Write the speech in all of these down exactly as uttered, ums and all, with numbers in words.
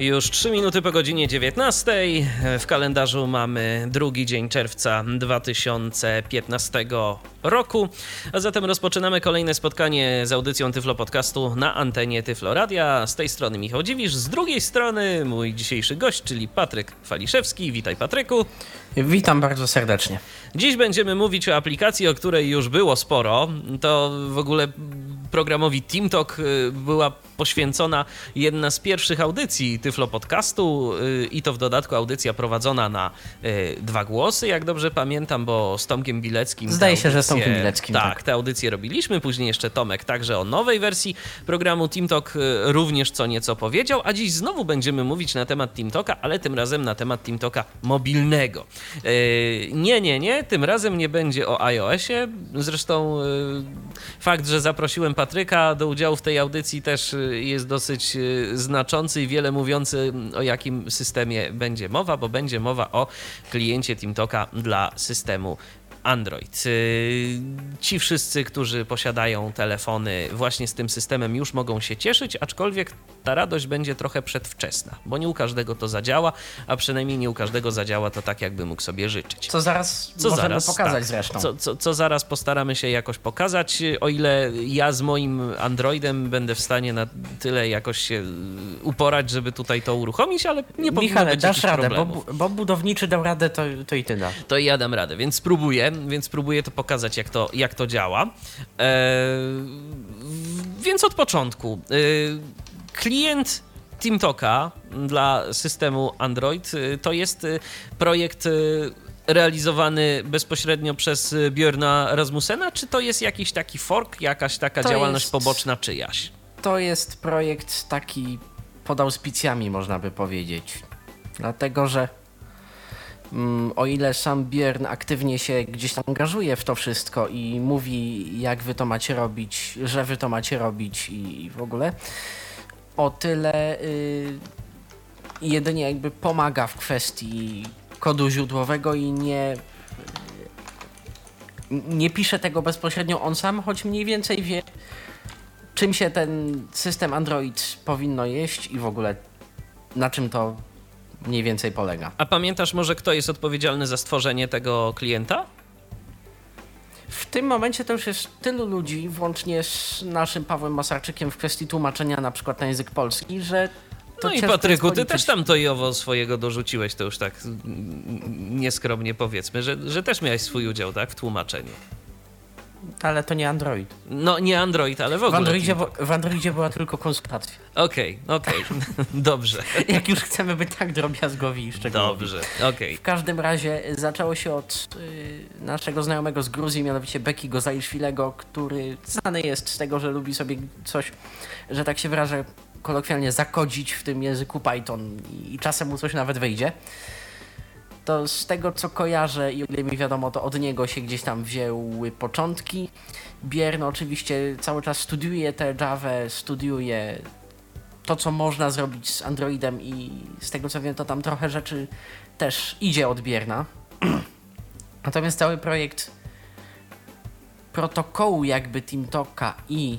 Już trzy minuty po godzinie dziewiętnastej. W kalendarzu mamy drugi dzień czerwca dwa tysiące piętnastego roku. A zatem rozpoczynamy kolejne spotkanie z audycją Tyflo Podcastu na antenie Tyflo Radia. Z tej strony Michał Dziewisz, z drugiej strony mój dzisiejszy gość, czyli Patryk Faliszewski. Witaj, Patryku. Witam bardzo serdecznie. Dziś będziemy mówić o aplikacji, o której już było sporo. To w ogóle programowi TeamTalk była poświęcona jedna z pierwszych audycji Tyflo Podcastu i to w dodatku audycja prowadzona na dwa głosy, jak dobrze pamiętam, bo z Tomkiem Bileckim... Zdaje się, że z Tomkiem Bileckim. Tak, tak, te audycje robiliśmy, później jeszcze Tomek także o nowej wersji programu TeamTalk również co nieco powiedział, a dziś znowu będziemy mówić na temat TeamTalka, ale tym razem na temat TeamTalka mobilnego. Nie, nie, nie, tym razem nie będzie o iOSie, zresztą fakt, że zaprosiłem Patryka do udziału w tej audycji też jest dosyć znaczący i wiele mówiący, o jakim systemie będzie mowa, bo będzie mowa o kliencie TeamTalka dla systemu Android. Ci wszyscy, którzy posiadają telefony właśnie z tym systemem, już mogą się cieszyć, aczkolwiek ta radość będzie trochę przedwczesna, bo nie u każdego to zadziała, a przynajmniej nie u każdego zadziała to tak, jakby mógł sobie życzyć. Co zaraz co możemy zaraz, pokazać tak, zresztą. Co, co, co zaraz postaramy się jakoś pokazać, o ile ja z moim Androidem będę w stanie na tyle jakoś się uporać, żeby tutaj to uruchomić, ale nie powinno Michale, być jakichś problemów. Michale, dasz radę, bo, bo budowniczy dał radę, to, to i ty da. To i ja dam radę, więc spróbuję. Więc próbuję to pokazać, jak to, jak to działa. Eee, więc od początku. Eee, klient TeamTalka dla systemu Android to jest projekt realizowany bezpośrednio przez Bjørna Rasmussena, czy to jest jakiś taki fork, jakaś taka to działalność jest, poboczna czyjaś? To jest projekt taki pod auspicjami, można by powiedzieć. Dlatego, że o ile sam Bjørn aktywnie się gdzieś tam angażuje w to wszystko i mówi, jak wy to macie robić, że wy to macie robić i, i w ogóle, o tyle y, jedynie jakby pomaga w kwestii kodu źródłowego i nie, nie pisze tego bezpośrednio on sam, choć mniej więcej wie, czym się ten system Android powinno jeść i w ogóle na czym to mniej więcej polega. A pamiętasz może, kto jest odpowiedzialny za stworzenie tego klienta? W tym momencie to już jest tylu ludzi, włącznie z naszym Pawłem Masarczykiem w kwestii tłumaczenia na przykład na język polski, że to no i Patryku, ty też tam to i owo swojego dorzuciłeś, to już tak nieskromnie powiedzmy, że, że też miałeś swój udział, tak, w tłumaczeniu. Ale to nie Android. No nie Android, ale w ogóle. W Androidzie, w Androidzie była tylko konsultacja. Okej, okay, okej, okay. Dobrze. Jak już chcemy być tak drobiazgowi i szczegółowi. Dobrze, okej. Okay. W każdym razie zaczęło się od y, naszego znajomego z Gruzji, mianowicie Beki Gozajszwilego, który znany jest z tego, że lubi sobie coś, że tak się wyrażę kolokwialnie, zakodzić w tym języku Python i czasem mu coś nawet wyjdzie. To z tego, co kojarzę i o ile mi wiadomo, to od niego się gdzieś tam wzięły początki. Bjørn oczywiście cały czas studiuje tę Java, studiuje to, co można zrobić z Androidem i z tego, co wiem, to tam trochę rzeczy też idzie od Bjørna. Natomiast cały projekt protokołu jakby TeamTalka i...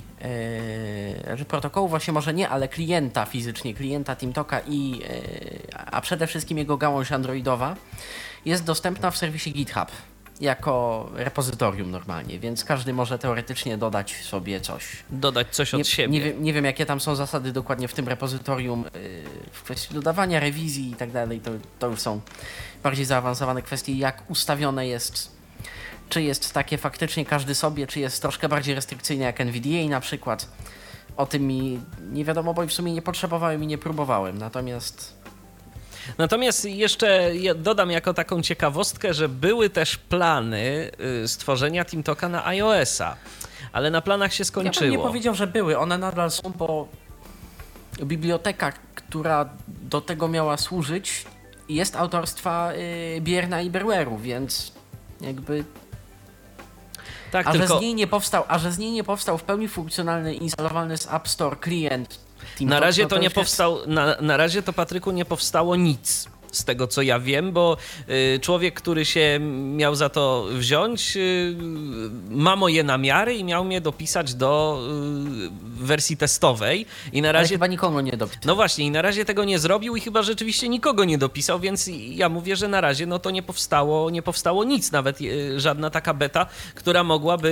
Yy, protokołu właśnie może nie, ale klienta fizycznie, klienta TeamTalka i... Yy, a przede wszystkim jego gałąź androidowa jest dostępna w serwisie GitHub jako repozytorium normalnie, więc każdy może teoretycznie dodać sobie coś. Dodać coś od nie, siebie. Nie, nie wiem, jakie tam są zasady dokładnie w tym repozytorium yy, w kwestii dodawania, rewizji i tak dalej. To już są bardziej zaawansowane kwestie, jak ustawione jest... Czy jest takie faktycznie każdy sobie, czy jest troszkę bardziej restrykcyjne jak N V D A na przykład. O tym mi nie wiadomo, bo w sumie nie potrzebowałem i nie próbowałem, natomiast... Natomiast jeszcze dodam jako taką ciekawostkę, że były też plany stworzenia TeamTalka na iOS-a, ale na planach się skończyło. Ja bym nie powiedział, że były, one nadal są, bo biblioteka, która do tego miała służyć, jest autorstwa Bjørna i Bearware'u, więc jakby... Tak, a, tylko... że z niej nie powstał, a że z niej nie powstał w pełni funkcjonalny, instalowany z App Store klient. Na razie to nie powstał, na, na razie to, Patryku, nie powstało nic. Z tego, co ja wiem, bo y, człowiek, który się miał za to wziąć, y, ma moje namiary i miał mnie dopisać do y, wersji testowej. I na razie... Ale chyba nikogo nie dopisał. No właśnie, i na razie tego nie zrobił i chyba rzeczywiście nikogo nie dopisał, więc ja mówię, że na razie no to nie powstało, nie powstało nic, nawet y, żadna taka beta, która mogłaby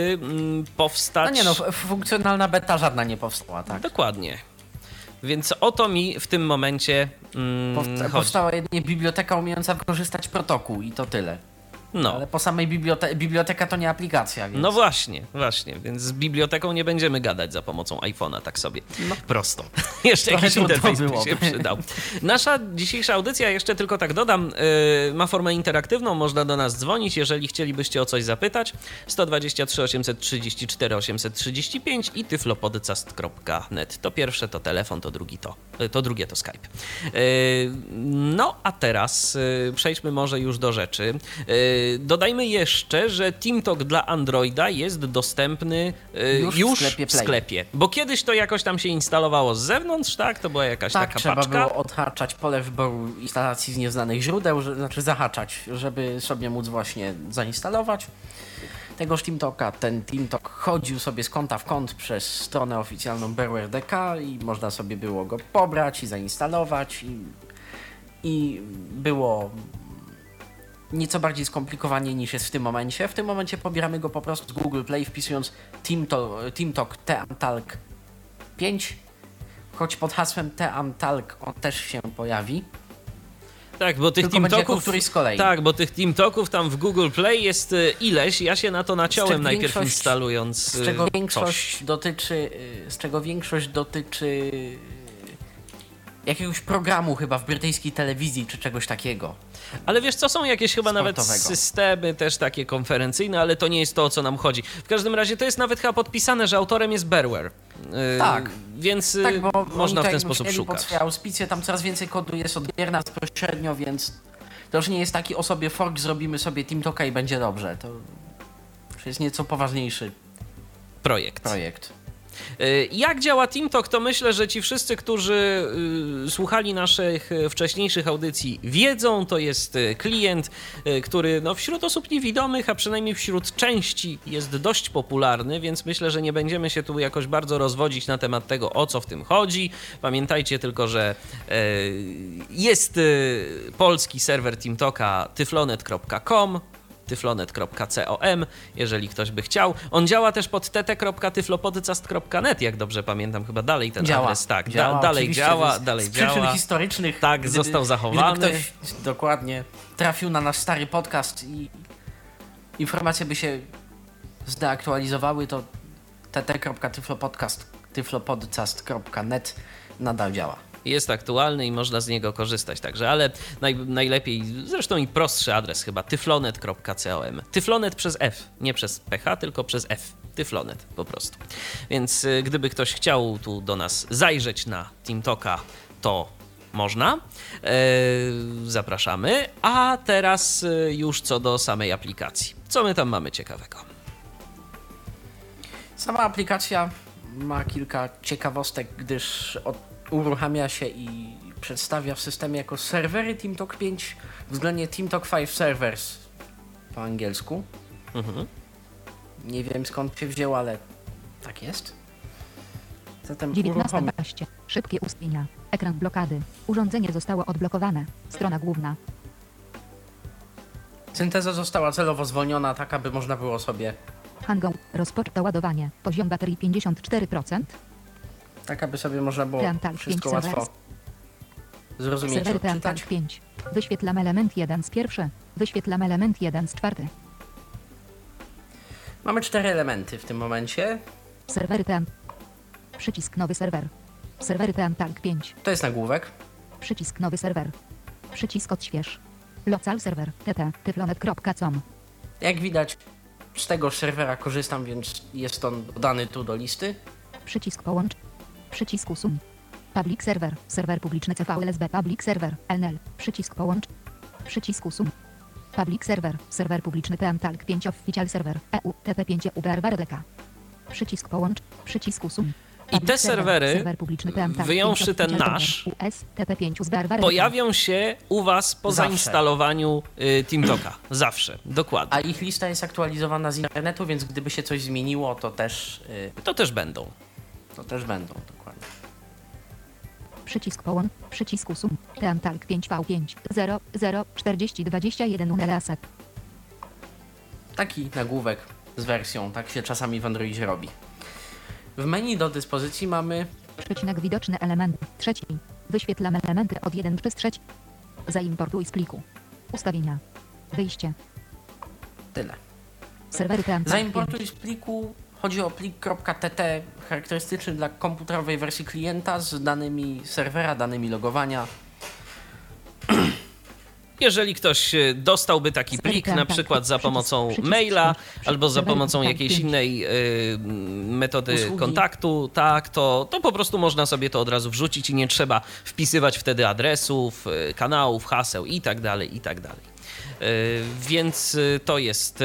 y, powstać... No nie no, funkcjonalna beta żadna nie powstała, tak? Dokładnie. Więc o to mi w tym momencie mm, Powsta- Powstała jedynie biblioteka umiejąca wykorzystać protokół i to tyle. No. Ale po samej bibliote- biblioteka to nie aplikacja. Więc... No właśnie, właśnie. Więc z biblioteką nie będziemy gadać za pomocą iPhone'a, tak sobie. No. Prosto. Jeszcze jakiś interfejs by się przydał. Nasza dzisiejsza audycja, jeszcze tylko tak dodam, yy, ma formę interaktywną. Można do nas dzwonić, jeżeli chcielibyście o coś zapytać. jeden dwa trzy, osiem trzy cztery, osiem trzy pięć i tyflopodcast kropka net. To pierwsze to telefon, to, drugi to, yy, to drugie to Skype. Yy, no a teraz yy, przejdźmy może już do rzeczy. Yy, Dodajmy jeszcze, że TeamTalk dla Androida jest dostępny już, już w, sklepie w sklepie. Bo kiedyś to jakoś tam się instalowało z zewnątrz, tak? To była jakaś tak, taka trzeba paczka. Trzeba było odhaczać pole wyboru instalacji z nieznanych źródeł, że, znaczy zahaczać, żeby sobie móc właśnie zainstalować tegoż TeamTalka. Ten TeamTalk chodził sobie z kąta w kąt przez stronę oficjalną Bearware kropka d k i można sobie było go pobrać i zainstalować i, i było... Nieco bardziej skomplikowanie niż jest w tym momencie. W tym momencie pobieramy go po prostu z Google Play, wpisując TeamTalk TeamTalk pięć, choć pod hasłem TeamTalk on też się pojawi. Tak, bo tych TeamTalków tak, bo tych TeamTalków tam w Google Play jest ileś. Ja się na to naciąłem najpierw instalując. Z czego większość coś. dotyczy, z czego większość dotyczy jakiegoś programu chyba w brytyjskiej telewizji czy czegoś takiego. Ale wiesz co, są jakieś chyba sportowego. Nawet systemy też takie konferencyjne, ale to nie jest to, o co nam chodzi. W każdym razie to jest nawet chyba podpisane, że autorem jest Bearware. Tak. Yy, więc tak, bo można w ten sposób szukać. Pod auspicje, tam coraz więcej kodu jest od gier bezpośrednio, więc to już nie jest taki o sobie fork, zrobimy sobie TeamTalka i będzie dobrze. To już jest nieco poważniejszy projekt. projekt. Jak działa TeamTalk, to myślę, że ci wszyscy, którzy słuchali naszych wcześniejszych audycji, wiedzą. To jest klient, który no, wśród osób niewidomych, a przynajmniej wśród części jest dość popularny, więc myślę, że nie będziemy się tu jakoś bardzo rozwodzić na temat tego, o co w tym chodzi. Pamiętajcie tylko, że jest polski serwer TeamTalka tyflonet kropka com. tyflonet kropka com, jeżeli ktoś by chciał. On działa też pod t t kropka tyflopodcast kropka net, jak dobrze pamiętam, chyba dalej ten działa, adres. Tak, działa, da, dalej działa, dalej z działa. Z przyczyn historycznych. Tak, gdy, został zachowany. Ktoś dokładnie trafił na nasz stary podcast i informacje by się zdeaktualizowały, to t t kropka tyflopodcast kropka net nadal działa. Jest aktualny i można z niego korzystać także, ale naj, najlepiej, zresztą i prostszy adres chyba, tyflonet kropka com. Tyflonet przez F, nie przez pH, tylko przez F. Tyflonet po prostu. Więc y, gdyby ktoś chciał tu do nas zajrzeć na TeamTalka, to można. Yy, zapraszamy. A teraz y, już co do samej aplikacji. Co my tam mamy ciekawego? Sama aplikacja ma kilka ciekawostek, gdyż od uruchamia się i przedstawia w systemie jako serwery TeamTalk pięć, względnie TeamTalk pięć Servers po angielsku. Mhm. Nie wiem skąd się wzięło, ale tak jest. Zatem dziewiętnaście dwanaście. Szybkie ustawienia. Ekran blokady. Urządzenie zostało odblokowane. Strona główna. Synteza została celowo zwolniona, tak aby można było sobie... Hangou. Rozpoczęto ładowanie. Poziom baterii pięćdziesiąt cztery procent. Tak, aby sobie można było wszystko łatwo zrozumieć, odczytać. pięć. Wyświetlam element jeden z pierwszy. Wyświetlam element jeden z czwarty. Mamy cztery elementy w tym momencie. Serwery T M. Przycisk nowy serwer. Serwery T M Tank pięć. To jest nagłówek. Przycisk nowy serwer. Przycisk odśwież. Local serwer. t t kropka tyflonet kropka com. Jak widać, z tego serwera korzystam, więc jest on dodany tu do listy. Przycisk połącz. Przycisk usuń. Public server. Serwer publiczny C V L S B Public server. N L. Przycisk połącz. Przycisk usuń. Public Server, serwer publiczny TeamTalk pięć Official Server, E U, T T pięć U Bearware kropka d k. Przycisk połącz, przycisk usuń. I te serwery, wyjąwszy ten nasz, pojawią się u was po Zawsze. zainstalowaniu y, TeamTalka. Zawsze, dokładnie. A ich lista jest aktualizowana z internetu, więc gdyby się coś zmieniło, to też... Y, to też będą. To też będą, dokładnie. Przycisk połącz, przycisk usuń, TeamTalk pięć V pięć zero zero czterdzieści dwadzieścia jeden Unelasep. Taki nagłówek z wersją, tak się czasami w Androidzie robi. W menu do dyspozycji mamy przecinek widoczny element trzeci. Wyświetlamy elementy od jeden przez trzy. Zaimportuj z pliku. Ustawienia. Wyjście. Tyle. Serwery TeamTalk. Zaimportuj z pliku. Chodzi o plik.tt charakterystyczny dla komputerowej wersji klienta z danymi serwera, danymi logowania. Jeżeli ktoś dostałby taki plik, na przykład za pomocą maila albo za pomocą jakiejś innej y, metody usługi. kontaktu, tak, to, to po prostu można sobie to od razu wrzucić i nie trzeba wpisywać wtedy adresów, kanałów, haseł i tak dalej, i tak dalej. Yy, więc to jest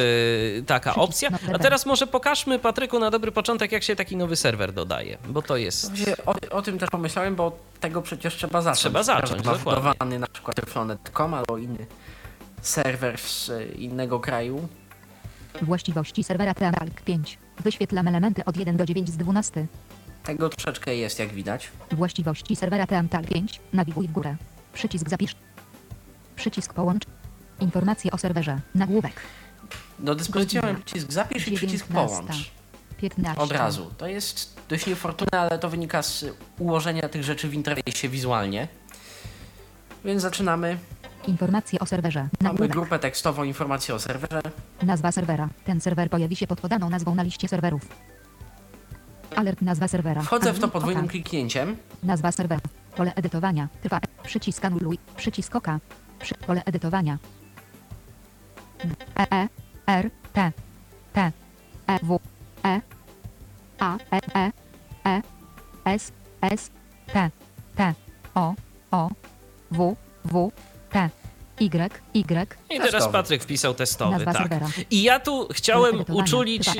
yy, taka opcja. A teraz może pokażmy, Patryku, na dobry początek, jak się taki nowy serwer dodaje, bo to jest... O, o tym też pomyślałem, bo tego przecież trzeba zacząć. Trzeba zacząć, dokładnie. Na przykład tyflonet kropka com albo inny serwer z innego kraju. Właściwości serwera TeamTalk pięć. Wyświetlam elementy od jeden do dziewięciu z dwunastu. Tego troszeczkę jest, jak widać. Właściwości serwera TeamTalk pięć. Nawiguj w górę. Przycisk zapisz. Przycisk połącz. Informacje o serwerze. Nagłówek. Do dyspozycji mamy przycisk zapisz i przycisk połącz. piętnaście Od razu. To jest dość niefortunne, ale to wynika z ułożenia tych rzeczy w interfejsie wizualnie. Więc zaczynamy. Informacje o serwerze. Nagłówek. Mamy grupę tekstową informacje o serwerze. Nazwa serwera. Ten serwer pojawi się pod podaną nazwą na liście serwerów. Alert nazwa serwera. Wchodzę w to podwójnym kliknięciem. Nazwa serwera. Pole edytowania. Trwa. Przycisk anuluj. Przycisk oka. Przy... Pole edytowania. E, E, R, T, T, E, W, E, A, E, E, E, S, S, T, T, O, O, W, W, T, Y, Y. I teraz Patryk wpisał testowy, Nazwa tak. Serwera. I ja tu chciałem uczulić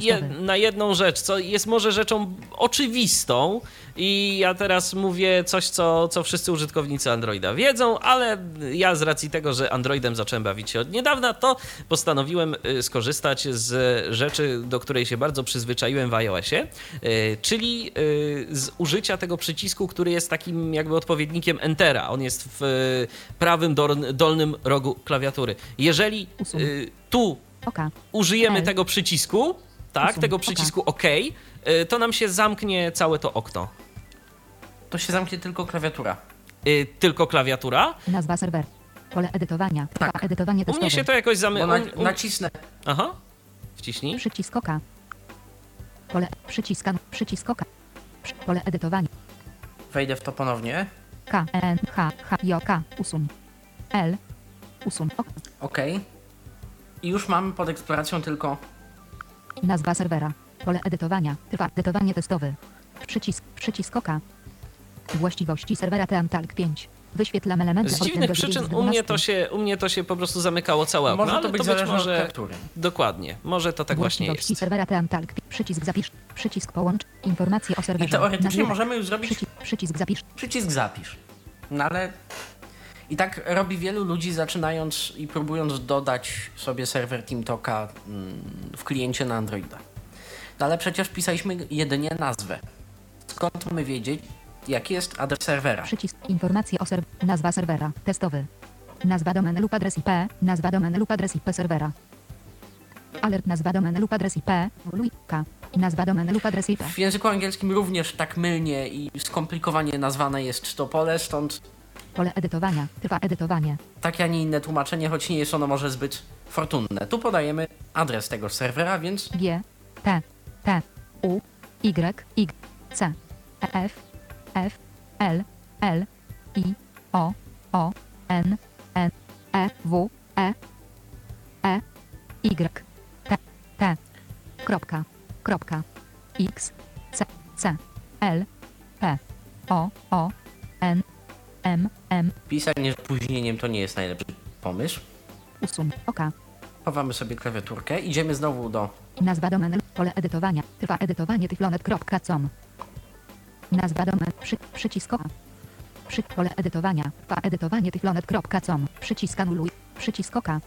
je, na jedną rzecz, co jest może rzeczą oczywistą i ja teraz mówię coś, co, co wszyscy użytkownicy Androida wiedzą, ale ja z racji tego, że Androidem zacząłem bawić się od niedawna, to postanowiłem skorzystać z rzeczy, do której się bardzo przyzwyczaiłem w iOSie, czyli z użycia tego przycisku, który jest takim jakby odpowiednikiem Entera. On jest w prawym dolnym dolnym rogu klawiatury. Jeżeli y, tu Oka. użyjemy L. tego przycisku, tak, Usun. tego przycisku OK, y, to nam się zamknie całe to okno. To się zamknie tylko klawiatura. Y, tylko klawiatura. Nazwa serwer. Pole edytowania. Trwa tak. edytowanie testowe. U mnie się to jakoś zamyka. Na, nacisnę. Aha. Wciśnij. Przycisk oka. Pole przyciska. Przycisk oka. Pole edytowania. Wejdę w to ponownie. K, N, H, H, J, K. Usuń. L. Usun. OK. Okay. I już mamy pod eksploracją tylko... Nazwa serwera. Pole edytowania. Trwa edytowanie testowe. Przycisk. Przycisk oka. Właściwości serwera TeamTalk pięć. Wyświetlam elementy... Z dziwnych przyczyn u mnie, to się, u mnie to się po prostu zamykało całe okno. Może to ale być, to być może... Dokładnie. Może to tak właśnie jest. Właściwości serwera TeamTalk. Przycisk zapisz. Przycisk połącz. Informacje o serwerze. I teoretycznie Nazwę. możemy już zrobić... Przycisk, przycisk zapisz. Przycisk zapisz. No ale... I tak robi wielu ludzi, zaczynając i próbując dodać sobie serwer TeamTalka w kliencie na Androida. No ale przecież pisaliśmy jedynie nazwę. Skąd mamy wiedzieć, jaki jest adres serwera? Przycisk informacje o serwerze. Nazwa serwera. Testowy. Nazwa domeny lub adres I P. Nazwa domeny lub adres I P serwera. Alert nazwa domeny lub adres I P. Wulujka. Nazwa domeny lub adres I P. W języku angielskim również tak mylnie i skomplikowanie nazwane jest to pole, stąd... Pole edytowania. Trwa edytowanie. Takie, a nie inne tłumaczenie, choć nie jest ono może zbyt fortunne. Tu podajemy adres tego serwera, więc... G, T, T, U, Y, Y, C, F, F, L, L, I, O, O, N, N, E, W, E, E, Y, T, T, kropka, kropka, X, C, C, L, P, O, O, N, M, M. Pisanie z opóźnieniem to nie jest najlepszy pomysł. Usun. Oka. Chowamy sobie klawiaturkę. Idziemy znowu do... Nazwa domeny. Pole edytowania. Trwa edytowanie tyflonet kropka com. Nazwa domeny. Przy, przycisko. Przy pole edytowania. Trwa edytowanie tyflonet kropka com. Przycisk anuluj. Przycisk oka.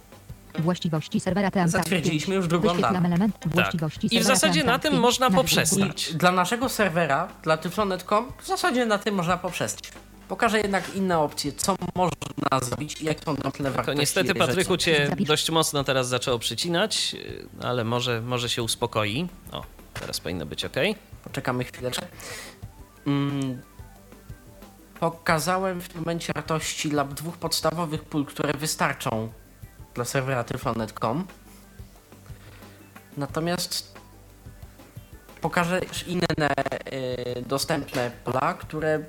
Właściwości serwera T M K. Zatwierdziliśmy już drugą dane. Tak. I w zasadzie na tym można poprzestać. I dla naszego serwera, dla tyflonet kropka com, w zasadzie na tym można poprzestać. Pokażę jednak inne opcje, co można zrobić i jak są dodatkowe wartości. To niestety, Patryku, cię dość mocno teraz zaczęło przycinać, ale może, może się uspokoi. O, teraz powinno być ok. Poczekamy chwileczkę. Mm. Pokazałem w tym momencie wartości dla dwóch podstawowych pól, które wystarczą dla serwera tyflonet kropka com. Natomiast pokażę też inne y, dostępne pola, które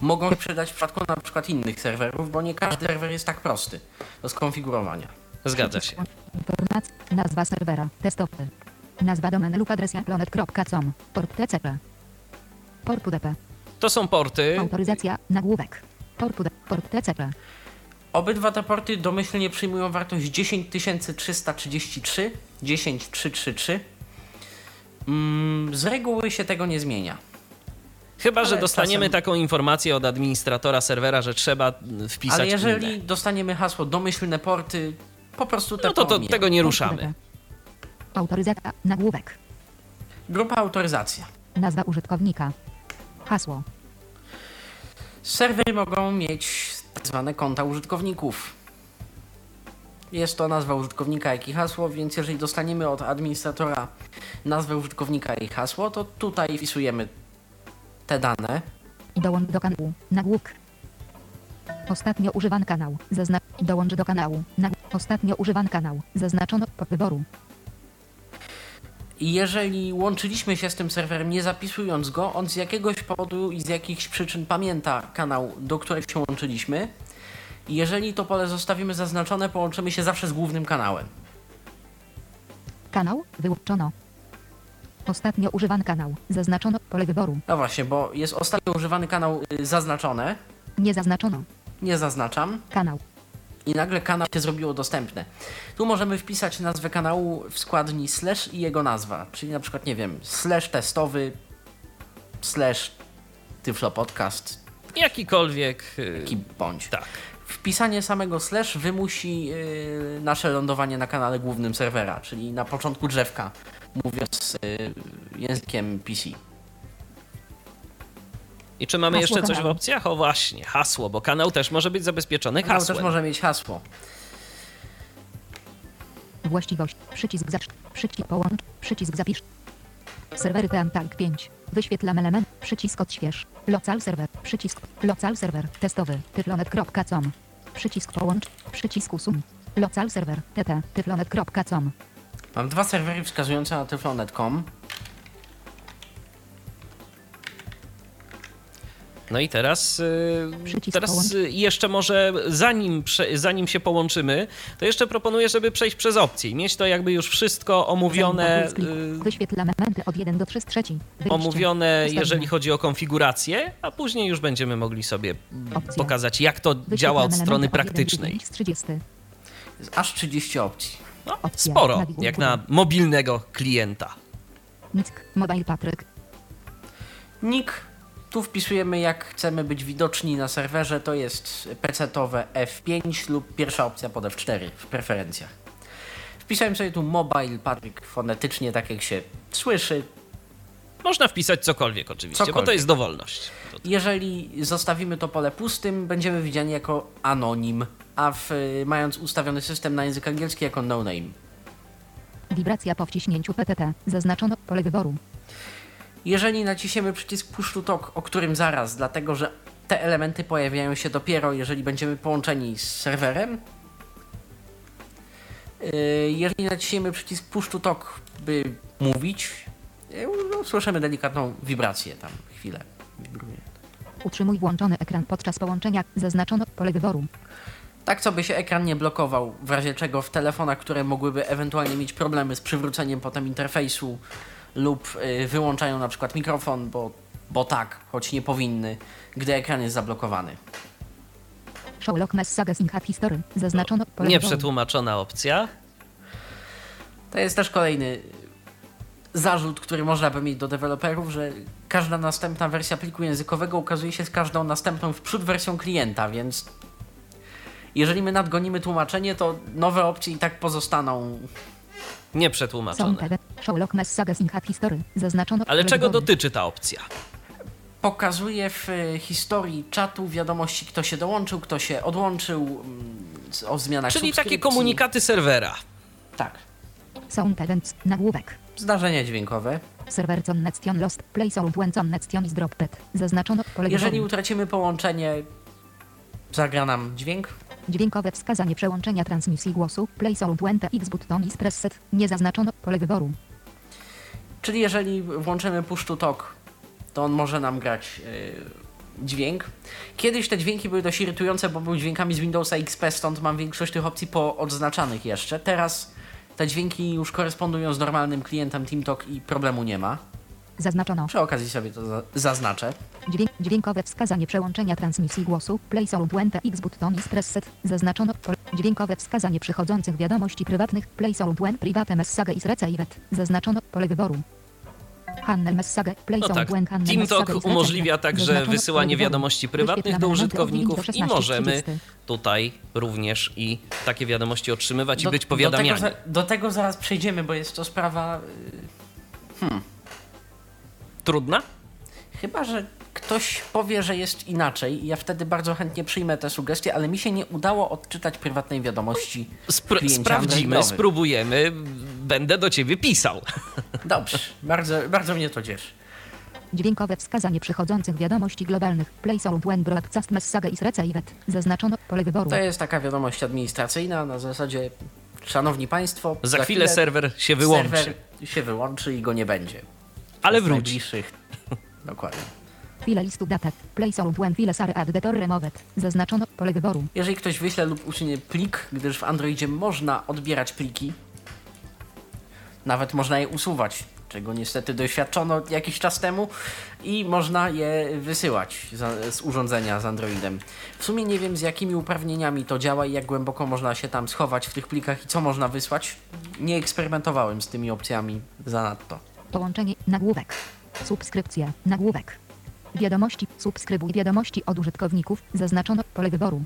mogą się przydać w przypadku na przykład innych serwerów, bo nie każdy serwer jest tak prosty do skonfigurowania. Zgadza się. Informacja, nazwa serwera, testowy, nazwa domeny lub adres tyflonet kropka com, port T C P, port U D P. To są porty. Autoryzacja, nagłówek, port U D P, port T C P. Obydwa te porty domyślnie przyjmują wartość dziesięć tysięcy trzysta trzydzieści trzy, dziesięć tysięcy trzysta trzydzieści trzy. Z reguły się tego nie zmienia. Chyba, że ale dostaniemy czasem... taką informację od administratora serwera, że trzeba wpisać. Ale jeżeli inne. dostaniemy hasło domyślne porty, po prostu te no to, to tego nie ruszamy. Autoryzacja, nagłówek. Grupa autoryzacja. Nazwa użytkownika. Hasło. Serwery mogą mieć tak zwane konta użytkowników. Jest to nazwa użytkownika, jak i hasło, więc jeżeli dostaniemy od administratora nazwę użytkownika i hasło, to tutaj wpisujemy te dane. Dołącz do kanału. Nagłówek. Ostatnio używany kanał. Zaznacz. Dołącz do kanału. Nagłówek. Ostatnio używany kanał. Zaznaczono po wyboru. Jeżeli łączyliśmy się z tym serwerem, nie zapisując go, on z jakiegoś powodu i z jakichś przyczyn pamięta kanał, do którego się łączyliśmy. Jeżeli to pole zostawimy zaznaczone, połączymy się zawsze z głównym kanałem. Kanał wyłączono. Ostatnio używany kanał. Zaznaczono pole wyboru. No właśnie, bo jest ostatnio używany kanał yy, zaznaczone. Nie zaznaczono. Nie zaznaczam. Kanał. I nagle kanał się zrobiło dostępne. Tu możemy wpisać nazwę kanału w składni slash i jego nazwa. Czyli na przykład, nie wiem, slash testowy, slash Tyflo Podcast. Jakikolwiek. Jaki bądź. Tak. Wpisanie samego slash wymusi yy, nasze lądowanie na kanale głównym serwera, czyli na początku drzewka, mówiąc yy, językiem P C. I czy mamy hasło jeszcze coś kanału w opcjach? O właśnie, hasło, bo kanał też może być zabezpieczony hasłem. Kanał też może mieć hasło. Właściwość, przycisk zacz, przycisk połącz, przycisk zapisz. Serwery TeamTalk pięć. Wyświetlam element, przycisk odśwież. Local serwer, przycisk, local serwer, testowy, tyflonet kropka com. Przycisk połącz, przycisk usun. Local serwer, t t kropka tyflonet kropka com. Mam dwa serwery wskazujące na tyflonet kropka com. No i teraz, teraz jeszcze może zanim, zanim się połączymy, to jeszcze proponuję, żeby przejść przez opcje i mieć to jakby już wszystko omówione. Wyświetlamy elementy od jeden do trzy z trzeci. Omówione, jeżeli chodzi o konfigurację, a później już będziemy mogli sobie pokazać, jak to działa od strony praktycznej. Aż trzydzieści opcji. No, sporo, jak na mobilnego klienta. Nick, Mobile Patryk. Nick. Tu wpisujemy, jak chcemy być widoczni na serwerze, to jest pecetowe F pięć lub pierwsza opcja pod F cztery w preferencjach. Wpisałem sobie tu Mobile Patryk fonetycznie, tak jak się słyszy. Można wpisać cokolwiek oczywiście, cokolwiek, bo to jest dowolność. Jeżeli zostawimy to pole pustym, będziemy widziani jako anonim, a w, mając ustawiony system na język angielski jako no name. Wibracja po wciśnięciu P T T. Zaznaczono pole wyboru. Jeżeli naciśniemy przycisk Push to Talk, o którym zaraz, dlatego że te elementy pojawiają się dopiero, jeżeli będziemy połączeni z serwerem. Jeżeli naciśniemy przycisk Push to Talk, by mówić, no, słyszymy delikatną wibrację tam chwilę. Utrzymuj włączony ekran podczas połączenia. Zaznaczono pole wyboru. Tak, co by się ekran nie blokował, w razie czego w telefonach, które mogłyby ewentualnie mieć problemy z przywróceniem potem interfejsu, lub wyłączają na przykład mikrofon, bo, bo tak, choć nie powinny, gdy ekran jest zablokowany. Show log messages in history. Zaznaczono no, nieprzetłumaczona opcja. To jest też kolejny zarzut, który można by mieć do deweloperów, że każda następna wersja pliku językowego ukazuje się z każdą następną wprzód wersją klienta, więc jeżeli my nadgonimy tłumaczenie, to nowe opcje i tak pozostaną nieprzetłumaczone. Ale czego dotyczy ta opcja? Pokazuje w historii czatu wiadomości, kto się dołączył, kto się odłączył, o zmianach subskrypcji. Czyli takie komunikaty serwera. Tak. Sound events, nagłówek. Zdarzenia dźwiękowe. Server connection lost, play sound when connection is dropped. Zaznaczono pole. Jeżeli utracimy połączenie, zagra nam dźwięk. Dźwiękowe wskazanie przełączenia transmisji głosu, play sound when the X button is pressed. Nie zaznaczono pole wyboru. Czyli jeżeli włączymy push to talk, to on może nam grać yy, dźwięk. Kiedyś te dźwięki były dość irytujące, bo były dźwiękami z Windowsa X P, stąd mam większość tych opcji poodznaczanych jeszcze. Teraz te dźwięki już korespondują z normalnym klientem TeamTalk i problemu nie ma. Zaznaczono. Przy okazji sobie to za- zaznaczę. Dźwięk, dźwiękowe wskazanie przełączenia transmisji głosu, play sound when the X button is pressed. Zaznaczono. Dźwiękowe wskazanie przychodzących wiadomości prywatnych, play sound when private message is received. Zaznaczono pole wyboru. No tak, TeamTalk umożliwia także wysyłanie wiadomości prywatnych do użytkowników i możemy tutaj również i takie wiadomości otrzymywać i do, być powiadamiani. Do tego, do tego zaraz przejdziemy, bo jest to sprawa... Hmm. Trudna? Chyba że ktoś powie, że jest inaczej. Ja wtedy bardzo chętnie przyjmę te sugestie, ale mi się nie udało odczytać prywatnej wiadomości. Spr- sprawdzimy, spróbujemy. Będę do ciebie pisał. Dobrze, bardzo, bardzo mnie to cieszy. Dźwiękowe wskazanie przychodzących wiadomości globalnych. Play sound when broadcast message is received. Zaznaczono pole wyboru. To jest taka wiadomość administracyjna na zasadzie, szanowni państwo... Za, za chwilę, chwilę serwer się wyłączy. Serwer się wyłączy i go nie będzie. Ale wróci. Najbliższych... Dokładnie. File listu data. Play sound when files are at the door removed. Zaznaczono pole wyboru. Jeżeli ktoś wyśle lub usunie plik, gdyż w Androidzie można odbierać pliki, nawet można je usuwać, czego niestety doświadczono jakiś czas temu, i można je wysyłać za, z urządzenia z Androidem. W sumie nie wiem, z jakimi uprawnieniami to działa i jak głęboko można się tam schować w tych plikach i co można wysłać. Nie eksperymentowałem z tymi opcjami zanadto. Połączenie, nagłówek, subskrypcja, nagłówek, wiadomości, subskrybuj wiadomości od użytkowników, zaznaczono pole wyboru.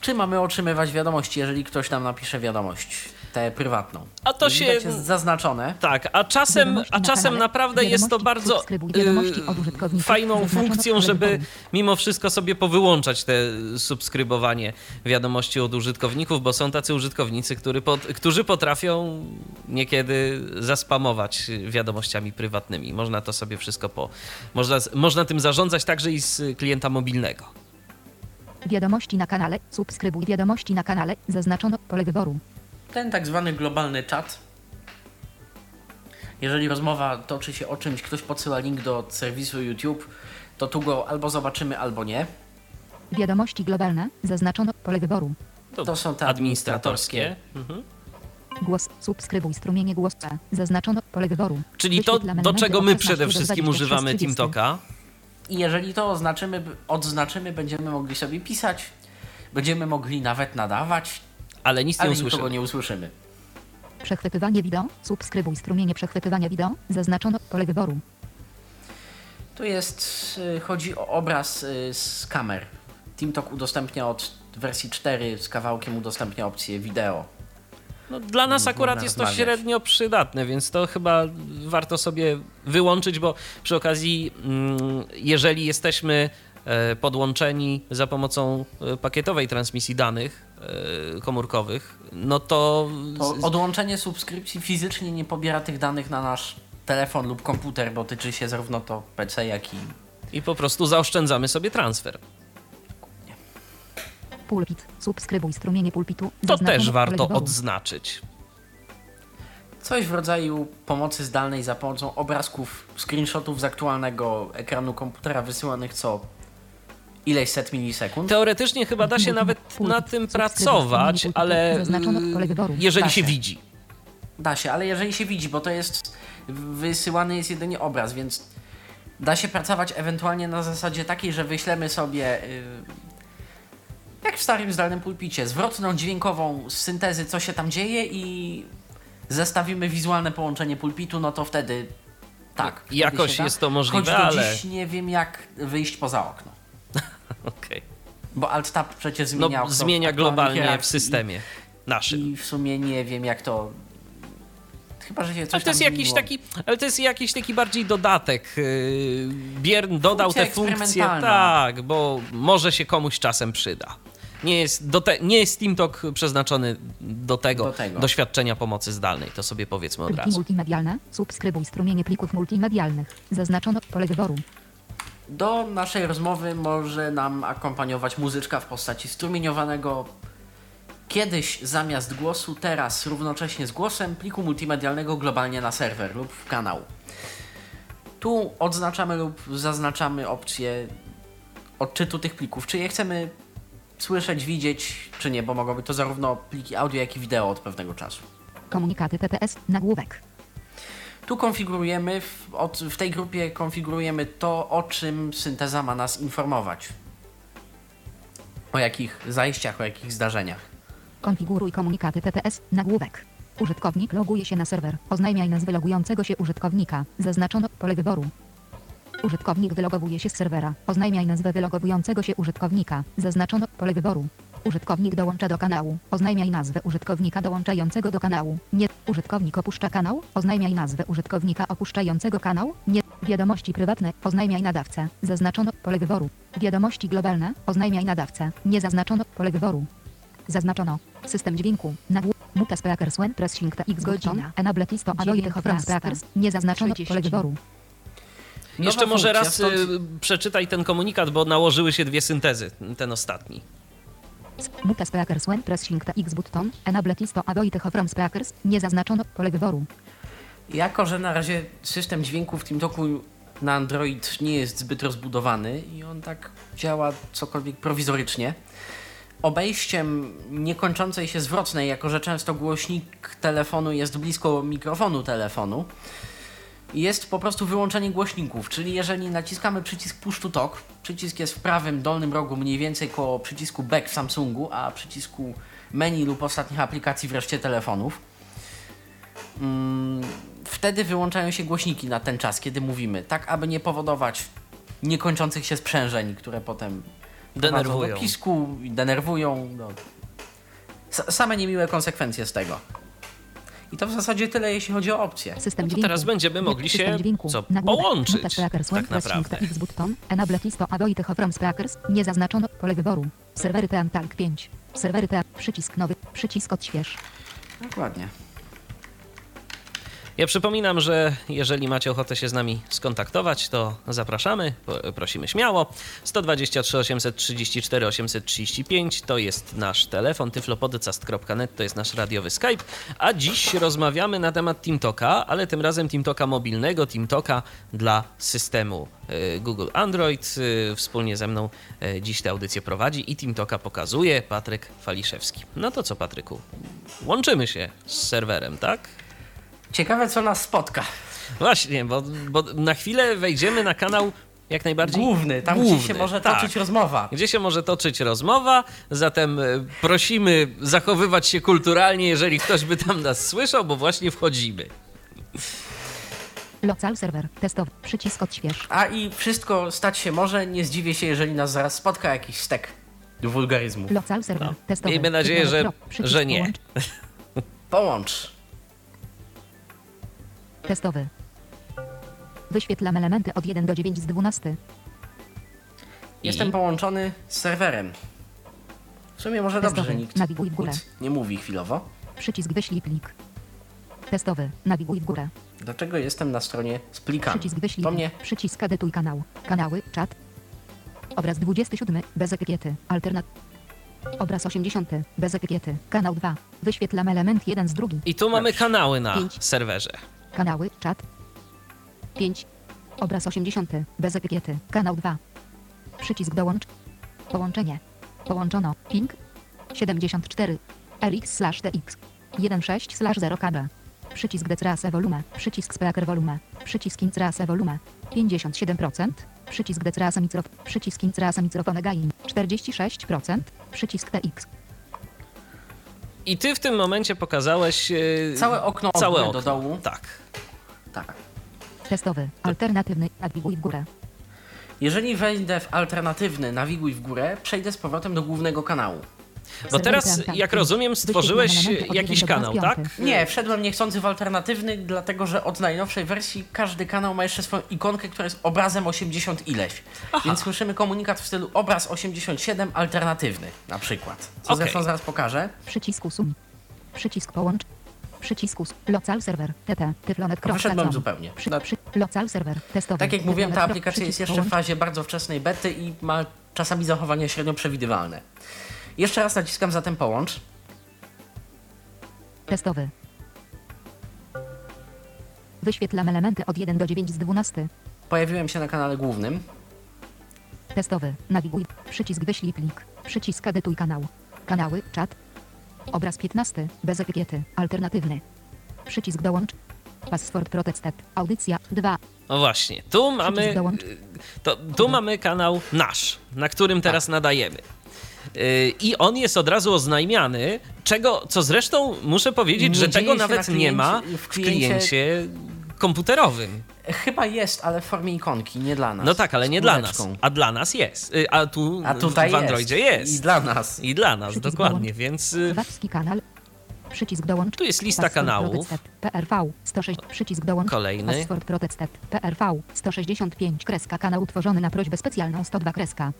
Czy mamy otrzymywać wiadomości, jeżeli ktoś nam napisze wiadomość, tę prywatną? A to się jest zaznaczone. Tak, a czasem, a czasem naprawdę jest to bardzo yy, fajną funkcją, żeby mimo wszystko sobie powyłączać te subskrybowanie wiadomości od użytkowników, bo są tacy użytkownicy, który pot, którzy potrafią niekiedy zaspamować wiadomościami prywatnymi. Można to sobie wszystko po... Można, można tym zarządzać także i z klienta mobilnego. Wiadomości na kanale, subskrybuj wiadomości na kanale, zaznaczono pole wyboru. Ten tak zwany globalny czat. Jeżeli rozmowa toczy się o czymś, ktoś podsyła link do serwisu YouTube, to tu go albo zobaczymy, albo nie. Wiadomości globalne, zaznaczono pole wyboru. To, to są te administratorskie. administratorskie. Mhm. Głos, subskrybuj strumienie głosu, zaznaczono pole wyboru. Czyli to, do czego my przede wszystkim używamy TeamTalka. I jeżeli to oznaczymy, odznaczymy, będziemy mogli sobie pisać, będziemy mogli nawet nadawać, ale nic ale nie usłyszymy. Nikogo nie usłyszymy. Przechwytywanie wideo, subskrybuj strumienie przechwytywania wideo, zaznaczono pole wyboru. Tu jest, chodzi o obraz z kamer. TeamTalk udostępnia od wersji cztery z kawałkiem, udostępnia opcję wideo. No, dla nas akurat jest to średnio przydatne, więc to chyba warto sobie wyłączyć, bo przy okazji, jeżeli jesteśmy podłączeni za pomocą pakietowej transmisji danych komórkowych, no to... to odłączenie subskrypcji fizycznie nie pobiera tych danych na nasz telefon lub komputer, bo tyczy się zarówno to P C, jak i... I po prostu zaoszczędzamy sobie transfer. Pulpit. Subskrybuj strumienie pulpitu. To też warto odznaczyć. Coś w rodzaju pomocy zdalnej za pomocą obrazków, screenshotów z aktualnego ekranu komputera wysyłanych co ileś set milisekund. Teoretycznie chyba da się nawet na tym pracować, ale jeżeli się widzi. Da się, ale jeżeli się widzi, bo to jest wysyłany jest jedynie obraz, więc da się pracować ewentualnie na zasadzie takiej, że wyślemy sobie... Yy, jak w starym zdalnym pulpicie, zwrotną dźwiękową z syntezy, co się tam dzieje, i zestawimy wizualne połączenie pulpitu, no to wtedy tak. Wtedy jakoś jest to możliwe, choć do ale... dziś nie wiem, jak wyjść poza okno. Okej. Okay. Bo alt-tab przecież zmienia... No, zmienia globalnie w systemie i, naszym. I w sumie nie wiem, jak to... Chyba, że się coś ale to jest tam jakiś taki, ale to jest jakiś taki bardziej dodatek. Biern dodał te funkcje, tak, bo może się komuś czasem przyda. Nie jest, do te, nie jest TeamTalk przeznaczony do tego, do tego, do świadczenia pomocy zdalnej. To sobie powiedzmy od razu. Multimedialne. Subskrybuj strumienie plików multimedialnych. Zaznaczono pole wyboru. Do naszej rozmowy może nam akompaniować muzyczka w postaci strumieniowanego kiedyś zamiast głosu, teraz równocześnie z głosem pliku multimedialnego globalnie na serwer lub w kanał. Tu odznaczamy lub zaznaczamy opcję odczytu tych plików, czy je chcemy słyszeć, widzieć, czy nie, bo mogą być to zarówno pliki audio, jak i wideo od pewnego czasu. Komunikaty T T S, nagłówek. Tu konfigurujemy, w, od, w tej grupie konfigurujemy to, o czym synteza ma nas informować. O jakich zajściach, o jakich zdarzeniach. Konfiguruj komunikaty T T S, nagłówek. Użytkownik loguje się na serwer. Oznajmiaj nazwę logującego się użytkownika. Zaznaczono pole wyboru. Użytkownik wylogowuje się z serwera. Oznajmiaj nazwę wylogowującego się użytkownika. Zaznaczono pole wyboru. Użytkownik dołącza do kanału. Oznajmiaj nazwę użytkownika dołączającego do kanału. Nie. Użytkownik opuszcza kanał. Oznajmiaj nazwę użytkownika opuszczającego kanał. Nie. Wiadomości prywatne. Oznajmiaj nadawcę. Zaznaczono pole wyboru. Wiadomości globalne. Oznajmiaj nadawcę. Nie zaznaczono pole wyboru. Zaznaczono. System dźwięku. Nagłó... Muta speakers when pressing X godzina. Enable listo adoje from speakers. Nie zaznaczono pole wyboru. Nowa Jeszcze może funkcja, raz stąd... przeczytaj ten komunikat, bo nałożyły się dwie syntezy. Ten ostatni. Muta speakers when pressing the X button. Enable listo adoje from speakers. Nie zaznaczono pole wyboru. Jako że na razie system dźwięku w tym toku na Android nie jest zbyt rozbudowany i on tak działa cokolwiek prowizorycznie, obejściem niekończącej się zwrotnej, jako że często głośnik telefonu jest blisko mikrofonu telefonu, jest po prostu wyłączenie głośników, czyli jeżeli naciskamy przycisk Push to Talk, przycisk jest w prawym dolnym rogu mniej więcej koło przycisku Back w Samsungu, a przycisku menu lub ostatnich aplikacji wreszcie telefonów, wtedy wyłączają się głośniki na ten czas, kiedy mówimy, tak aby nie powodować niekończących się sprzężeń, które potem denerwują. Do pisku, denerwują. No. Same niemiłe konsekwencje z tego. I to w zasadzie tyle, jeśli chodzi o opcje. No to teraz będziemy mogli się co, połączyć tak naprawdę. Nie zaznaczono pole wyboru. Serwery TeamTalk pięć. Serwery T M, przycisk nowy, przycisk odśwież. Dokładnie. Ja przypominam, że jeżeli macie ochotę się z nami skontaktować, to zapraszamy, prosimy śmiało. jeden dwa trzy, osiem trzy cztery, osiem trzy pięć to jest nasz telefon, tyflopodcast kropka net to jest nasz radiowy Skype, a dziś rozmawiamy na temat TeamTalka, ale tym razem TeamTalka mobilnego, TeamTalka dla systemu Google Android. Wspólnie ze mną dziś tę audycję prowadzi i TeamTalka pokazuje Patryk Faliszewski. No to co, Patryku, łączymy się z serwerem, tak? Ciekawe, co nas spotka. Właśnie, bo, bo na chwilę wejdziemy na kanał jak najbardziej główny, tam główny, gdzie się może tak. toczyć rozmowa. Gdzie się może toczyć rozmowa, zatem prosimy zachowywać się kulturalnie, jeżeli ktoś by tam nas słyszał, bo właśnie wchodzimy. Local serwer, testowy, przycisk odśwież. A i wszystko stać się może, nie zdziwię się, jeżeli nas zaraz spotka jakiś stek wulgaryzmu. Local serwer, no. testowy. Miejmy nadzieję, że, że nie. Połącz. Połącz. Testowy. Wyświetlam elementy od jeden do dziewięciu z dwunastu. Jestem I... połączony z serwerem. W sumie może Testowy. Dobrze, że nikt nawiguj w górę. Nie mówi chwilowo. Przycisk wyślij plik. Testowy. Nawiguj w górę. Dlaczego jestem na stronie z plikami? Przycisk wyślij. Po mnie. Przycisk edytuj kanał. Kanały, czat. Obraz dwudziesty siódmy, bez etykiety. Alternat. Obraz osiemdziesiąty, bez etykiety. Kanał dwa. Wyświetlam element jeden z drugi. I tu mamy kanały na pięć. Serwerze. Kanały, czat. pięć. Obraz osiemdziesiąty, bez etykiety. Kanał dwa. Przycisk dołącz. Połączenie. Połączono. Ping. siedemdziesiąt cztery. R X slash T X. jeden przecinek sześć slash zero K B. Przycisk Detrase volume. Przycisk Speaker volume. Przycisk Intrase volume. pięćdziesiąt siedem procent. Przycisk Decrasa Microf, przycisk Incrasa Microfone Gain, czterdzieści sześć procent, przycisk T X. I ty w tym momencie pokazałeś yy, całe okno, całe okno do dołu. Tak. Tak. Testowy, alternatywny, nawiguj w górę. Jeżeli wejdę w alternatywny, nawiguj w górę, przejdę z powrotem do głównego kanału. Bo teraz, jak rozumiem, stworzyłeś jakiś kanał, tak? Nie, wszedłem niechcący w alternatywny, dlatego że od najnowszej wersji każdy kanał ma jeszcze swoją ikonkę, która jest obrazem osiemdziesiąt ileś. Aha. Więc słyszymy komunikat w stylu obraz osiemdziesiąt siedem alternatywny, na przykład. Co okay. Zresztą zaraz pokażę. Przycisk usuń, przycisk połącz, przycisk usuń, local server, t t dot tyflonet dot com. Wyszedłem zupełnie. Przy, przy, local server, testowy. Tak jak mówiłem, ta aplikacja jest jeszcze w fazie bardzo wczesnej bety i ma czasami zachowania średnio przewidywalne. Jeszcze raz naciskam zatem połącz. Testowy. Wyświetlam elementy od jeden do dziewięciu z dwunastu. Pojawiłem się na kanale głównym. Testowy. Nawiguj. Przycisk wyślij plik. Przycisk edytuj kanał. Kanały. Czat. Obraz piętnaście. Bez etykiety. Alternatywny. Przycisk dołącz. Password protected. Audycja dwa. No właśnie. Tu mamy, to, tu mamy kanał nasz, na którym teraz tak. nadajemy. I on jest od razu oznajmiany, czego, co zresztą muszę powiedzieć, nie że tego nawet kliencie, nie ma w kliencie, w kliencie komputerowym. Chyba jest, ale w formie ikonki, nie dla nas. No tak, ale nie dla nas, a dla nas jest. A tu a tutaj w Androidzie jest. jest. I dla nas. I dla nas, przycisk dokładnie, dołącz. Więc... kanał. Przycisk dołącz. Tu jest lista kanałów. P R V sto sześć. Przycisk dołącz. Kolejny. Password protected. P R V sto sześćdziesiąt pięć. Kreska. Kanał utworzony na prośbę specjalną sto dwa. Kreska.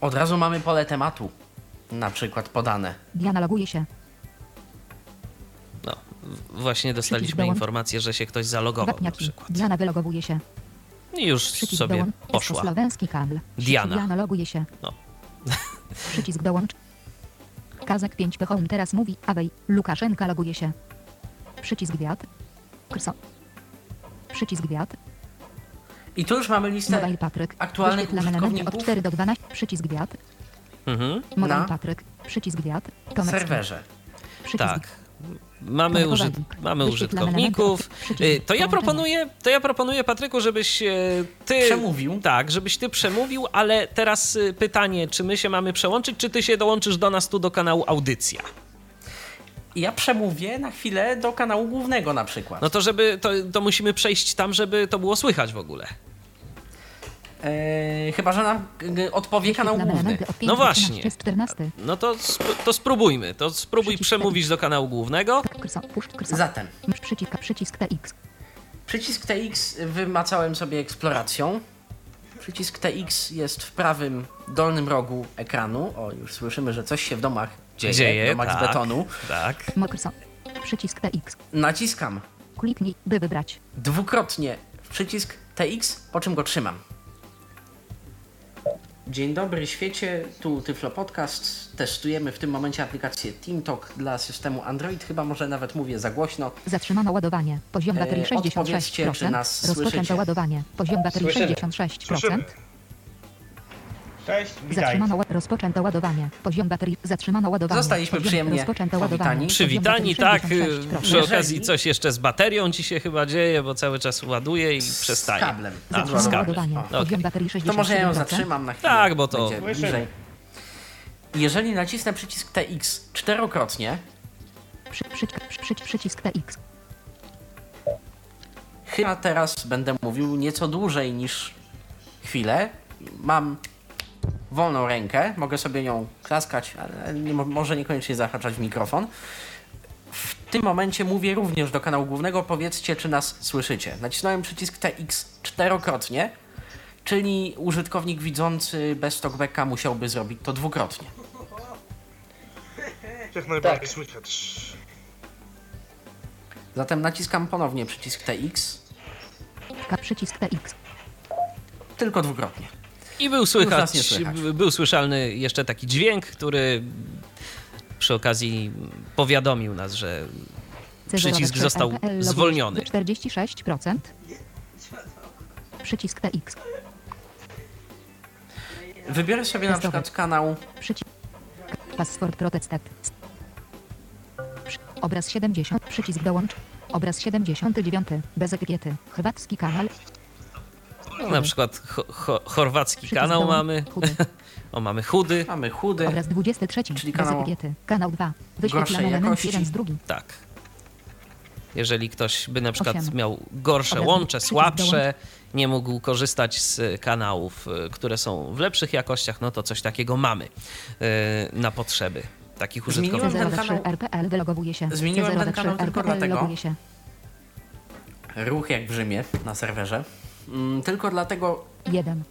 Od razu mamy pole tematu, na przykład podane. Dialoguje się. No, właśnie dostaliśmy informację, że się ktoś zalogował na przykład. Diana wylogowuje się. I już sobie poszła. Słowenski kabel. Diana. Diana loguje się. No. Przycisk dołącz. Kazak pięć P H M teraz mówi, awej, Łukaszenka loguje się. Przycisk gwiazd. Krso. Przycisk gwiazd. I tu już mamy listę Patryk. Aktualnych użytkowników. Od cztery do dwunastu, przycisk gwiazd. Mhm. Na Patryk, przycisk gwiazd. Serwerze. Przycisk. Tak. Mamy, użyt, mamy użytkowników. To ja proponuję, to ja proponuję Patryku, żebyś ty... Przemówił. Tak, żebyś ty przemówił, ale teraz pytanie, czy my się mamy przełączyć, czy ty się dołączysz do nas tu do kanału Audycja? Ja przemówię na chwilę do kanału głównego na przykład. No to żeby to, to musimy przejść tam, żeby to było słychać w ogóle. Eee, chyba, że nam odpowie kanał główny. No właśnie. No to, sp- to spróbujmy. To spróbuj przemówić do kanału głównego. Zatem. Przycisk, przycisk T X. Przycisk T X wymacałem sobie eksploracją. Przycisk T X jest w prawym dolnym rogu ekranu. O, już słyszymy, że coś się w domach dzieje. dzieje w domach tak, z betonu. Tak. Przycisk T X. Naciskam. Kliknij, by wybrać. Dwukrotnie w przycisk T X, po czym go trzymam. Dzień dobry świecie, tu Tyflo Podcast. Testujemy w tym momencie aplikację TeamTalk dla systemu Android. Chyba może nawet mówię za głośno. Zatrzymano ładowanie. Poziom baterii sześćdziesiąt sześć procent. Czy nas rozpoczęto ładowanie. Poziom baterii sześćdziesiąt sześć procent. Słyszymy. Cześć, zatrzymano ła- rozpoczęto ładowanie. Poziom baterii zatrzymano ładowanie. Zostaliśmy poziom przyjemnie powitani. Przywitani, tak. Przy okazji coś jeszcze z baterią ci się chyba dzieje, bo cały czas ładuje i z przestaje. Kablem. A, z kablem. Poziom baterii sześćdziesiąt procent. To może ja ją zatrzymam na chwilę. Tak, bo to... Jeżeli nacisnę przycisk T X czterokrotnie... Przy, przy, przy, przycisk T X. Chyba teraz będę mówił nieco dłużej niż chwilę. Mam... wolną rękę, mogę sobie nią klaskać, ale nie, może niekoniecznie zahaczać w mikrofon. W tym momencie mówię również do kanału głównego, powiedzcie, czy nas słyszycie. Nacisnąłem przycisk T X czterokrotnie, czyli użytkownik widzący bez talkbacka musiałby zrobić to dwukrotnie. Jak najbardziej słychać. Zatem naciskam ponownie przycisk T X. Przycisk T X. Tylko dwukrotnie. I był słychać, słychać, był słyszalny jeszcze taki dźwięk, który przy okazji powiadomił nas, że przycisk został zwolniony. czterdzieści sześć procent. Przycisk T X. Wybiorę sobie na przykład kanał... Password protected. Obraz siedemdziesiąt. Przycisk dołącz. Obraz siedemdziesiąt dziewięć. Bez etykiety. Chorwacki kanał. Dokładnie. Na przykład ho, ho, chorwacki Przycisk kanał dołem. mamy. Chudy. O, mamy chudy. Mamy chudy. Obraz dwudziesty trzeci. Czyli kanał, kanał dwa. Wyświetlany element jeden z drugim. Tak. Jeżeli ktoś by na przykład osiem miał gorsze Obraz łącze, słabsze, dołem. nie mógł korzystać z kanałów, które są w lepszych jakościach, no to coś takiego mamy yy, na potrzeby takich użytkowników. Zmieniłem ten kanał, R P L wylogowuje się. Zmieniłem ten kanał tylko dlatego. Ruch jak w Rzymie na serwerze. Mm, tylko dlatego jeden.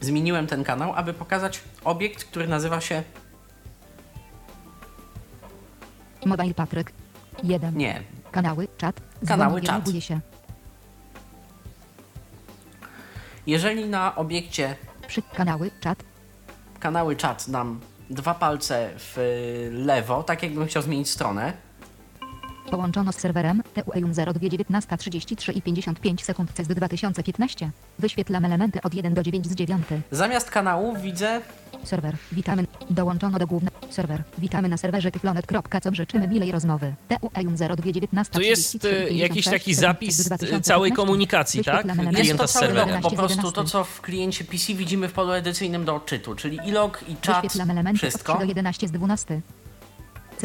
Zmieniłem ten kanał, aby pokazać obiekt, który nazywa się Mobile Patryk jeden. Nie. Kanały, czat. Kanały, czat. Się. Jeżeli na obiekcie Przy kanały, czat. Kanały, czat dam dwa palce w lewo, tak jakbym chciał zmienić stronę. Połączono z serwerem T U E U zero dwa dziewiętnaście trzydzieści trzy i pięćdziesiąt pięć sekund C E S D dwa tysiące piętnaście. Wyświetlam elementy od jeden do dziewięciu z dziewięć. Zamiast kanału widzę... Serwer, witamy. Dołączono do głównego... Serwer, witamy na serwerze tyflonet kropka com. Życzymy milej rozmowy. T U E U zero dwa dziewiętnaście trzydzieści trzy i pięćdziesiąt sześć. Tu jest y, jakiś taki zapis całej komunikacji, tak? Klienta z serwerem. Po prostu to, co w kliencie P C widzimy w polu edycyjnym do odczytu, czyli i log, i czat, wszystko. od trzech do jedenastu z dwunastu.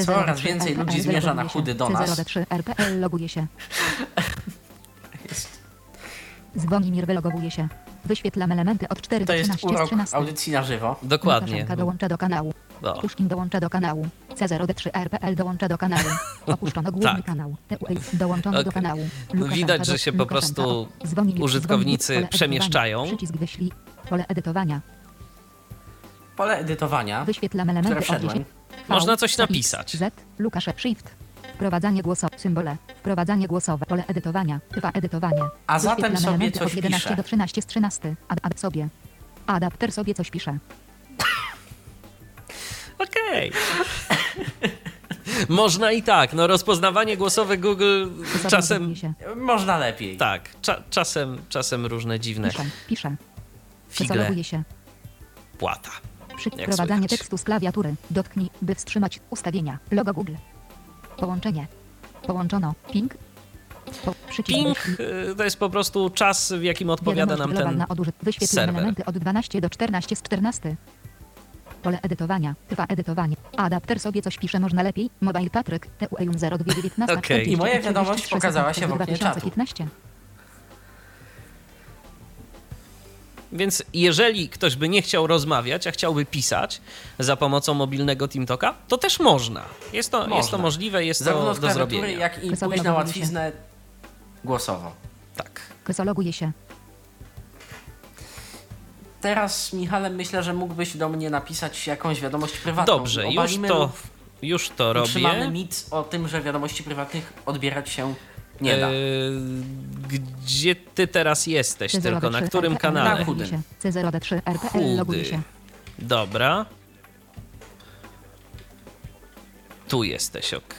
Coraz więcej ludzi zmierza na chudy do nas. C zero trzy R P L loguje się. Zwonimir wylogowuje się. Wyświetlam elementy od czterech do trzynastu. To jest urok audycji na żywo. Dokładnie. Dołącza do kanału. Puszkin dołącza do kanału. C zero D trzy R P L dołącza do kanału. Opuszczono główny kanał. Dołączono do kanału. Widać, że się po prostu użytkownicy przemieszczają. Przycisk wyślij. Pole edytowania. Pole edytowania. Wyświetlam elementy od dziesięciu. Można coś napisać. Z, Lukasz, Shift. Wprowadzanie głosowe. Symbole. Wprowadzanie głosowe. Pole edytowania. Chyba edytowanie. A zatem sobie coś piszę. jedenaście do trzynastu z trzynastu. Ad, ad sobie. Adapter sobie coś pisze. Okej. Okay. Można i tak. No rozpoznawanie głosowe Google czasem... Można lepiej. Tak. Cza- czasem, czasem różne dziwne... Pisze. Pisze. Figle. Się. Płata. Wprowadzanie tekstu z klawiatury. Dotknij, by wstrzymać ustawienia. Logo Google. Połączenie. Połączono. Ping. Po, Ping to jest po prostu czas, w jakim odpowiada nam ten serwer. Elementy od dwunastu do czternastu z czternastu. Pole edytowania. Trwa edytowanie. Adapter sobie coś pisze. Można lepiej. Mobile Patryk. T U E U zero dwa dziewiętnaście. Okej. I moja wiadomość pokazała się w oknie czatu. Więc jeżeli ktoś by nie chciał rozmawiać, a chciałby pisać za pomocą mobilnego TeamTalka, to też można. Jest to, można. Jest to możliwe, jest Zarówno to do zrobienia. Jak i pójść na łatwiznę się. Głosowo. Tak. Kresologuje się. Teraz, Michale, myślę, że mógłbyś do mnie napisać jakąś wiadomość prywatną. Dobrze, już to, już to robię. Utrzymamy mit o tym, że wiadomości prywatnych odbierać się nie da. Gdzie ty teraz jesteś? C zero D trzy tylko na którym R P L kanale? Na chudym. Chudy. Dobra. Tu jesteś, ok.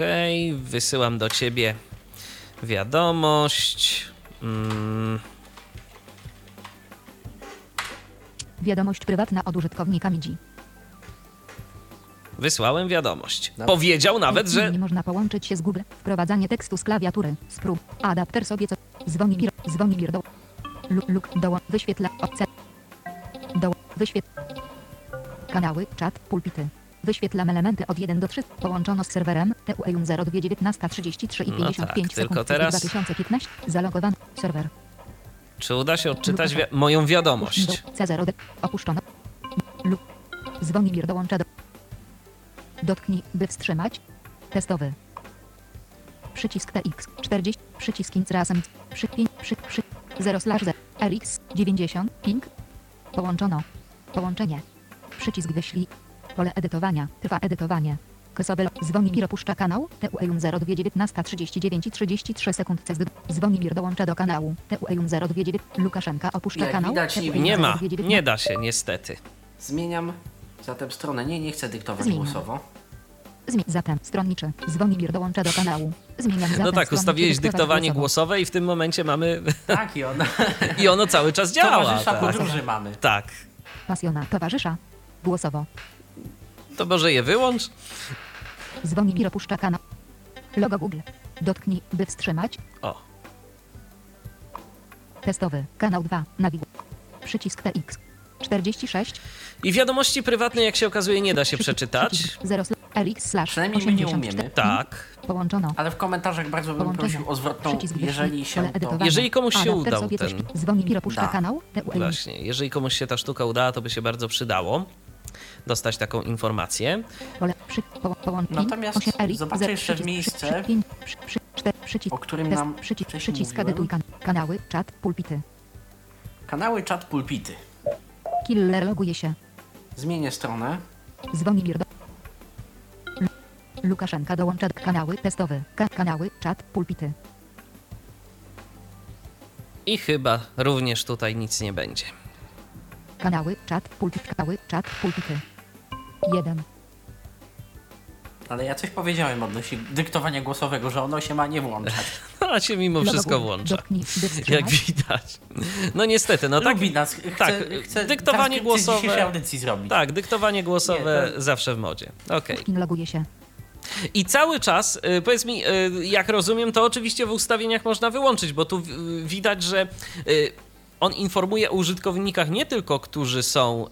Wysyłam do ciebie wiadomość. Mm. Wiadomość prywatna od użytkownika M I D I. Wysłałem wiadomość. Nawet. Powiedział nawet, że... Nie można połączyć się z Google. Wprowadzanie tekstu z klawiatury. Sprób. Adapter sobie co... Zwonimir. Zwonimir do... Luk. Dołą. Wyświetla. Opcja. Dołą. Wyświetla. Kanały. Czat. Pulpity. Wyświetlam elementy od jeden do trzech. Połączono z serwerem T U E U zero dwa dziewiętnaście trzydzieści trzy i pięćdziesiąt pięć. No tak, tylko teraz... dwa tysiące piętnaście. Zalogowany. Serwer. Czy uda się odczytać wi- moją wiadomość? C zero D. Opuszczono. Luk. Zwonimir dołącza do... Dotknij, by wstrzymać. Testowy. Przycisk T X czterdzieści. Przycisk razem. Przy pięć. Przy, przy zero slash R X dziewięćdziesiąt. Ping. Połączono. Połączenie. Przycisk wyślij. Pole edytowania. Trwa edytowanie. Kresowy. Zwonimir opuszcza kanał. T U E U zero dwa dziewiętnaście trzydzieści dziewięć i trzydzieści trzy sekund. Zwonimir dołącza do kanału. T U E U zero dwa dziewiętnaście. Lukaszenka opuszcza Jak kanał. Widać, nie, nie ma. Nie da się, niestety. Zmieniam. Zatem stronę nie, nie chcę dyktować Zmieniam. głosowo. Zmień zatem stronniczy. Zwonimir dołącza do kanału. Zmieniam zatem. No tak, ustawiłeś dyktowanie głosowo. głosowe i w tym momencie mamy... Tak, i ono. I ono cały czas działa. Towarzysza tak. podróży mamy. Tak. Pasjona towarzysza. Głosowo. To może je wyłącz. Zwonimir opuszcza kanał. Logo Google. Dotknij, by wstrzymać. O. Testowy. Kanał dwa. Nawigacja. Przycisk T X. czterdzieści sześć. I wiadomości prywatnej, jak się okazuje, nie da się przeczytać. Przynajmniej my nie umiemy. Tak. Połączono. Ale w komentarzach bardzo bym Połączone. prosił o zwrotną, jeżeli się to... Jeżeli komuś się udał ten... kanał. Właśnie, jeżeli komuś się ta sztuka udała, to by się bardzo przydało dostać taką informację. Natomiast zobaczę jeszcze miejsce, o którym nam wcześniej mówiłem. Kanały, czat, pulpity. Kanały, czat, pulpity. Killer loguje się. Zmienię stronę. Dzwoni Bier do... Łukaszenka dołącza kanały testowe. Ka- kanały, czat, pulpity. I chyba również tutaj nic nie będzie. Kanały, czat, pulpit, kanały, czat, pulpity. Jeden. Ale ja coś powiedziałem odnośnie dyktowania głosowego, że ono się ma nie włączać. No, a się mimo wszystko włącza. Jak widać. No niestety, no tak. Lubi nas. Chce, tak, chce dyktowanie głosowe. Audycji zrobić. Tak, dyktowanie głosowe nie, to... zawsze w modzie. Okej. Okay. Loguje się. I cały czas, powiedz mi, jak rozumiem, to oczywiście w ustawieniach można wyłączyć, bo tu widać, że on informuje o użytkownikach nie tylko, którzy są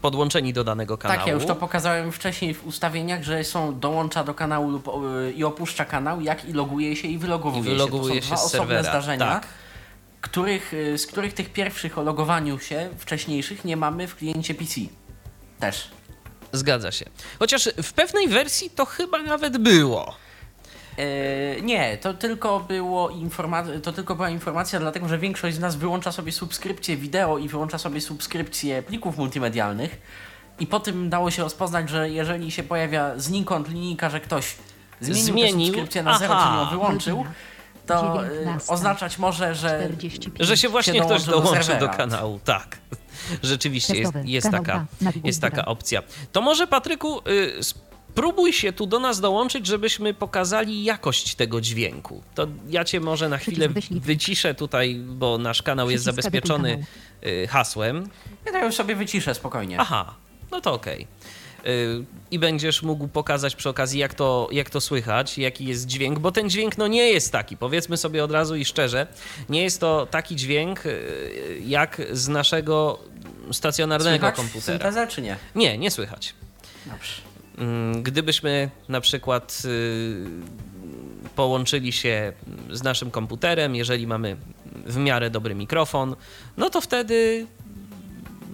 podłączeni do danego kanału. Tak, ja już to pokazałem wcześniej w ustawieniach, że są dołącza do kanału lub, i opuszcza kanał, jak i loguje się i wylogowuje, I wylogowuje się. To są się dwa z osobne serwera. Zdarzenia. Tak. Których, z których tych pierwszych o logowaniu się, wcześniejszych, nie mamy w kliencie P C. Też. Zgadza się. Chociaż w pewnej wersji to chyba nawet było. Yy, nie, to tylko, było informa- to tylko była informacja, dlatego że większość z nas wyłącza sobie subskrypcję wideo i wyłącza sobie subskrypcję plików multimedialnych. I po tym dało się rozpoznać, że jeżeli się pojawia znikąd linijka, że ktoś zmienił, zmienił. tę subskrypcję na Aha. zero, czy ją wyłączył, to dziewiętnaście oznaczać może, że, że się właśnie się ktoś dołączy do, do kanału. Tak. Rzeczywiście jest, jest, taka, jest taka opcja. To może, Patryku, y, spróbuj się tu do nas dołączyć, żebyśmy pokazali jakość tego dźwięku. To ja cię może na chwilę wyciszę tutaj, bo nasz kanał jest zabezpieczony y, hasłem. Ja to już sobie wyciszę spokojnie. Aha, no to okej. Okay. I będziesz mógł pokazać przy okazji, jak to, jak to słychać, jaki jest dźwięk, bo ten dźwięk no nie jest taki, powiedzmy sobie od razu i szczerze, nie jest to taki dźwięk jak z naszego stacjonarnego słychać komputera. Słychać syntezę czy nie? Nie, nie słychać. Dobrze. Gdybyśmy na przykład połączyli się z naszym komputerem, jeżeli mamy w miarę dobry mikrofon, no to wtedy...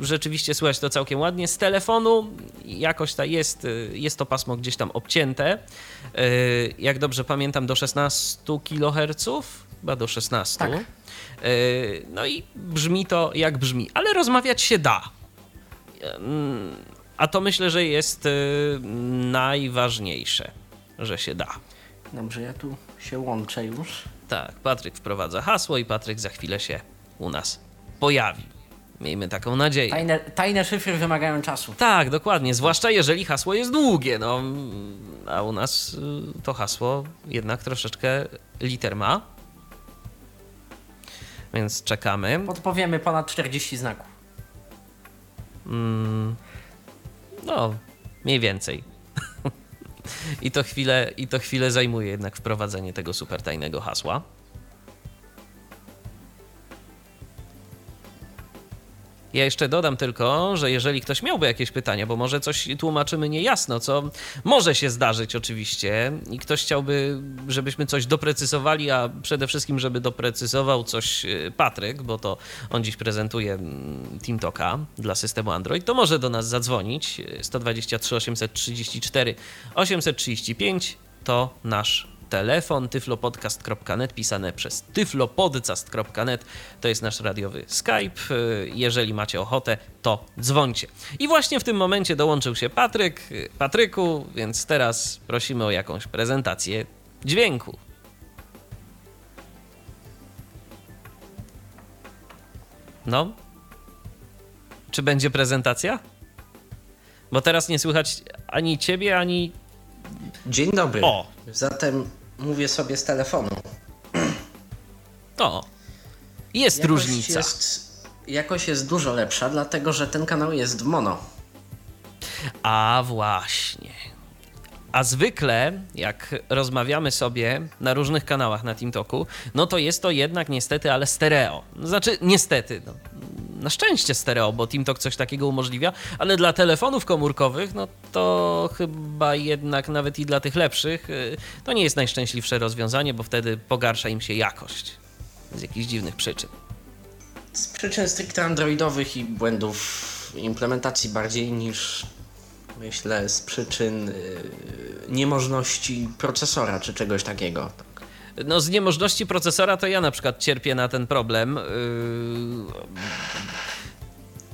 Rzeczywiście słychać to całkiem ładnie. Z telefonu jakoś ta jest, jest to pasmo gdzieś tam obcięte. Jak dobrze pamiętam, do szesnaście kiloherców, chyba do szesnaście. Tak. No i brzmi to jak brzmi, ale rozmawiać się da. A to myślę, że jest najważniejsze, że się da. Dobrze, ja tu się łączę już. Tak, Patryk wprowadza hasło i Patryk za chwilę się u nas pojawi. Miejmy taką nadzieję. Tajne, tajne szyfry wymagają czasu. Tak, dokładnie, zwłaszcza jeżeli hasło jest długie, no, a u nas to hasło jednak troszeczkę liter ma, więc czekamy. Podpowiemy ponad czterdzieści znaków. Mm, no, mniej więcej. I to chwilę, i to chwilę zajmuje jednak wprowadzenie tego super tajnego hasła. Ja jeszcze dodam tylko, że jeżeli ktoś miałby jakieś pytania, bo może coś tłumaczymy niejasno, co może się zdarzyć oczywiście i ktoś chciałby, żebyśmy coś doprecyzowali, a przede wszystkim, żeby doprecyzował coś Patryk, bo to on dziś prezentuje TeamTalka dla systemu Android, to może do nas zadzwonić. jeden dwa trzy, osiem trzy cztery, osiem trzy pięć to nasz telefon, tyflopodcast kropka net, pisane przez tyflopodcast kropka net. To jest nasz radiowy Skype. Jeżeli macie ochotę, to dzwońcie. I właśnie w tym momencie dołączył się Patryk. Patryku, więc teraz prosimy o jakąś prezentację dźwięku. No? Czy będzie prezentacja? Bo teraz nie słychać ani ciebie, ani... Dzień dobry. O. Zatem mówię sobie z telefonu. To jest jakoś różnica. Jest, jakoś jest dużo lepsza, dlatego że ten kanał jest w mono. A właśnie. A zwykle, jak rozmawiamy sobie na różnych kanałach na TeamTalku, no to jest to jednak niestety, ale stereo. Znaczy niestety, no, na szczęście stereo, bo TeamTalk coś takiego umożliwia, ale dla telefonów komórkowych, no to chyba jednak nawet i dla tych lepszych, to nie jest najszczęśliwsze rozwiązanie, bo wtedy pogarsza im się jakość z jakichś dziwnych przyczyn. Z przyczyn stricte androidowych i błędów implementacji bardziej niż... Myślę, z przyczyn y, niemożności procesora czy czegoś takiego. No z niemożności procesora to ja na przykład cierpię na ten problem. Yy...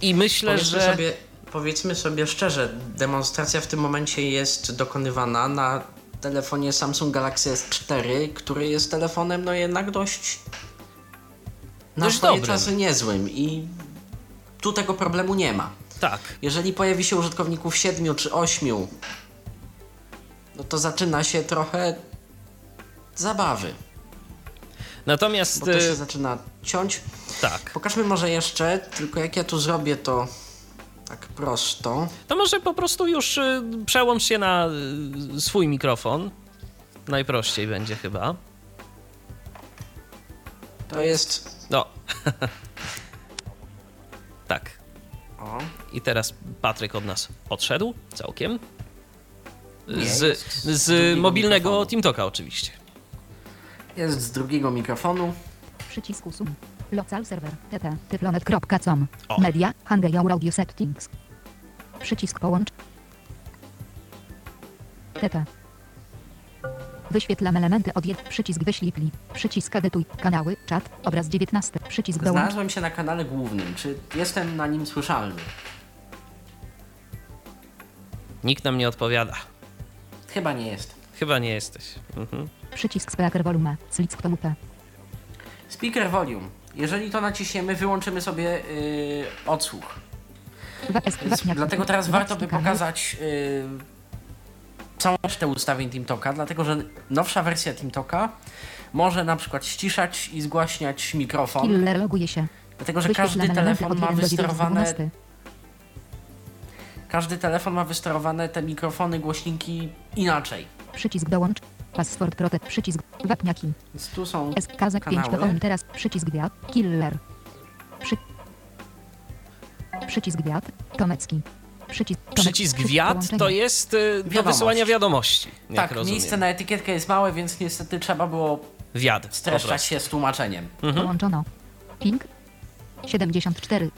I myślę, powiedzmy że... Sobie, powiedzmy sobie szczerze, demonstracja w tym momencie jest dokonywana na telefonie Samsung Galaxy S cztery, który jest telefonem no jednak dość... Na dość swoje dobrym. Czasy niezłym i tu tego problemu nie ma. Tak. Jeżeli pojawi się użytkowników siedmiu czy ośmiu, no to zaczyna się trochę zabawy. Natomiast... Bo to się zaczyna ciąć. Tak. Pokażmy może jeszcze, tylko jak ja tu zrobię to tak prosto. To może po prostu już przełącz się na swój mikrofon. Najprościej będzie chyba. To jest... No. Tak. I teraz Patryk od nas odszedł całkiem. Z, z, z mobilnego TeamTalka oczywiście. Jest z drugiego mikrofonu. Przycisku sub. Local server. t t dot tyflonet dot com. Media. Hangout audio settings. Przycisk połącz. T T. Wyświetlam elementy od jeden. Przycisk wyślij pli. Przycisk edytuj. Kanały. Czat. Obraz dziewiętnaście. Przycisk dołącz. Znalazłem się na kanale głównym. Czy jestem na nim słyszalny? Nikt nam nie odpowiada. Chyba nie jest. Chyba nie jesteś. Mhm. Przycisk speaker volume. Click to lupę. Speaker volume. Jeżeli to naciśniemy, wyłączymy sobie yy, odsłuch. Yy, dlatego teraz warto by pokazać... Yy, całą resztę ustawień TeamTalka, dlatego że nowsza wersja TeamTalka może na przykład ściszać i zgłaśniać mikrofon. Killer loguje się. Dlatego że każdy telefon ma wysterowane. Każdy telefon ma wysterowane te mikrofony, głośniki inaczej. Przycisk dołącz. Password protect. Przycisk wapniaki. Więc tu są kanały. Teraz przycisk wiatr. Killer. Przy... Przycisk wiatr. Tomecki. Przycisk, Przycisk wiat to jest y, do wysyłania wiadomości. Tak, rozumiem. Miejsce na etykietkę jest małe, więc niestety trzeba było wiad, streszczać się z tłumaczeniem. Mhm. Połączono. Ping siedemdziesiąt cztery.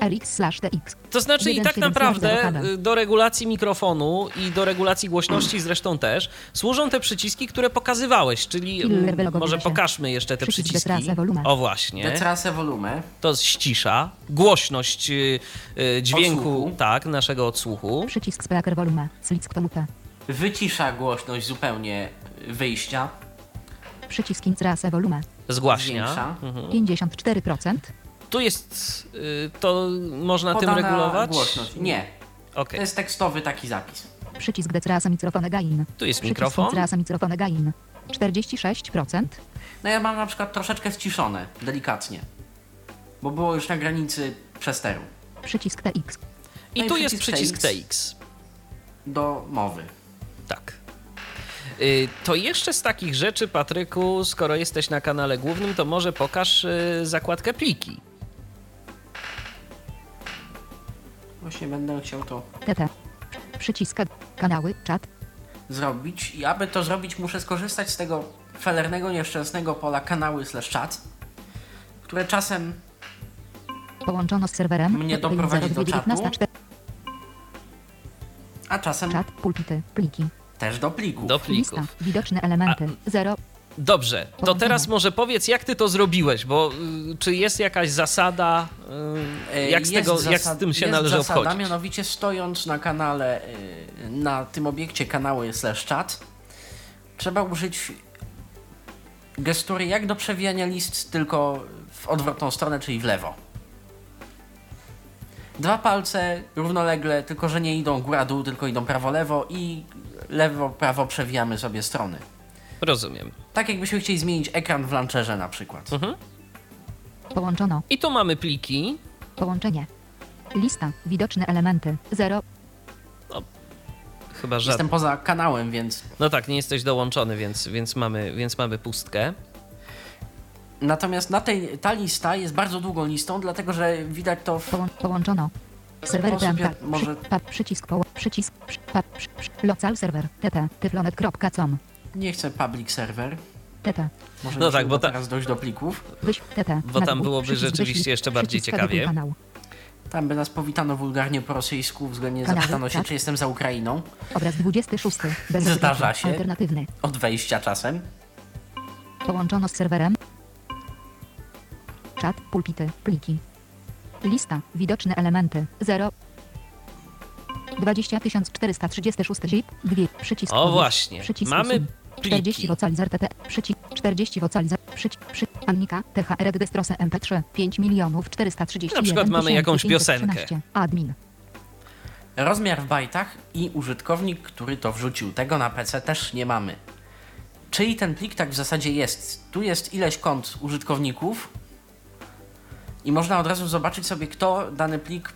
R X slash T X. To znaczy i tak naprawdę do regulacji mikrofonu i do regulacji głośności zresztą też służą te przyciski, które pokazywałeś, czyli może pokażmy jeszcze te przyciski. O właśnie. Detrasę volume. To ścisza głośność dźwięku, tak, naszego odsłuchu. Przycisk speaker volume. Wycisza głośność zupełnie wyjścia. Przycisk detrasę volume. Zgłaśnia. pięćdziesiąt cztery procent. Tu jest, y, to można podana tym regulować? Głośność. Nie. Okay. To jest tekstowy taki zapis. Przycisk detrasa mikrofone gain. Tu jest przycisk mikrofon. Detrasa mikrofone gain. czterdzieści sześć procent. No ja mam na przykład troszeczkę ściszone, delikatnie. Bo było już na granicy przesteru. Przycisk T X. I, no i tu przycisk jest przycisk T X. Do mowy. Tak. To jeszcze z takich rzeczy, Patryku, skoro jesteś na kanale głównym, to może pokaż zakładkę pliki. Właśnie będę chciał to... T T. Przycisk kanały, czat. Zrobić. I aby to zrobić, muszę skorzystać z tego felernego, nieszczęsnego pola kanały slash czat, które czasem... Połączono z serwerem. Mnie doprowadzi do czatu. A czasem... Czat, pulpity, pliki. Też do plików. Do plików. Lista, widoczne elementy. A, zero. Dobrze, to teraz może powiedz, jak ty to zrobiłeś, bo y, czy jest jakaś zasada, y, jak, z jest tego, zasad, jak z tym się jest należy zasada, obchodzić? Mianowicie stojąc na kanale, y, na tym obiekcie kanały slash chat, trzeba użyć gestury jak do przewijania list, tylko w odwrotną stronę, czyli w lewo. Dwa palce równolegle, tylko że nie idą góra-dół, tylko idą prawo-lewo i lewo-prawo przewijamy sobie strony. Rozumiem. Tak jakbyśmy chcieli zmienić ekran w launcherze na przykład. Mhm. Połączono. I tu mamy pliki. Połączenie. Lista. Widoczne elementy. zero. No, Chyba żadne. Jestem poza kanałem, więc... No tak, nie jesteś dołączony, więc, więc, mamy, więc mamy pustkę. Natomiast na tej, ta lista jest bardzo długą listą, dlatego że widać to... W... Połączono. Serwer D M K. Może... Przycisk, poło... przycisk, przy... przy... przy... local server, t t dot tyflonet dot com. Nie chcę public server. Teta. Może no tak, bo ta... teraz dojść do plików. Wyś... Teta. Bo tam byłoby rzeczywiście jeszcze bardziej ciekawie. Tam by nas powitano wulgarnie po rosyjsku, względnie zapytano się, czy jestem za Ukrainą. Obraz dwudziesty szósty. Zdarza się. Alternatywny. Od wejścia czasem. Połączono z serwerem. Czat, pulpity, pliki. Lista, widoczne elementy. zero. dwadzieścia tysięcy czterysta trzydzieści sześć zip, dwa, przycisk. O właśnie, przycisk mamy pliki. czterdzieści wocalizer T T, przycisk czterdzieści wocalizer, przycisk, przy, Annika, T H R D Destrose M P trzy, pięć milionów czterysta trzydzieści jeden. Na przykład mamy jakąś piosenkę. Admin. Rozmiar w bajtach i użytkownik, który to wrzucił. Tego na P C też nie mamy. Czyli ten plik tak w zasadzie jest. Tu jest ileś kont użytkowników i można od razu zobaczyć sobie, kto dany plik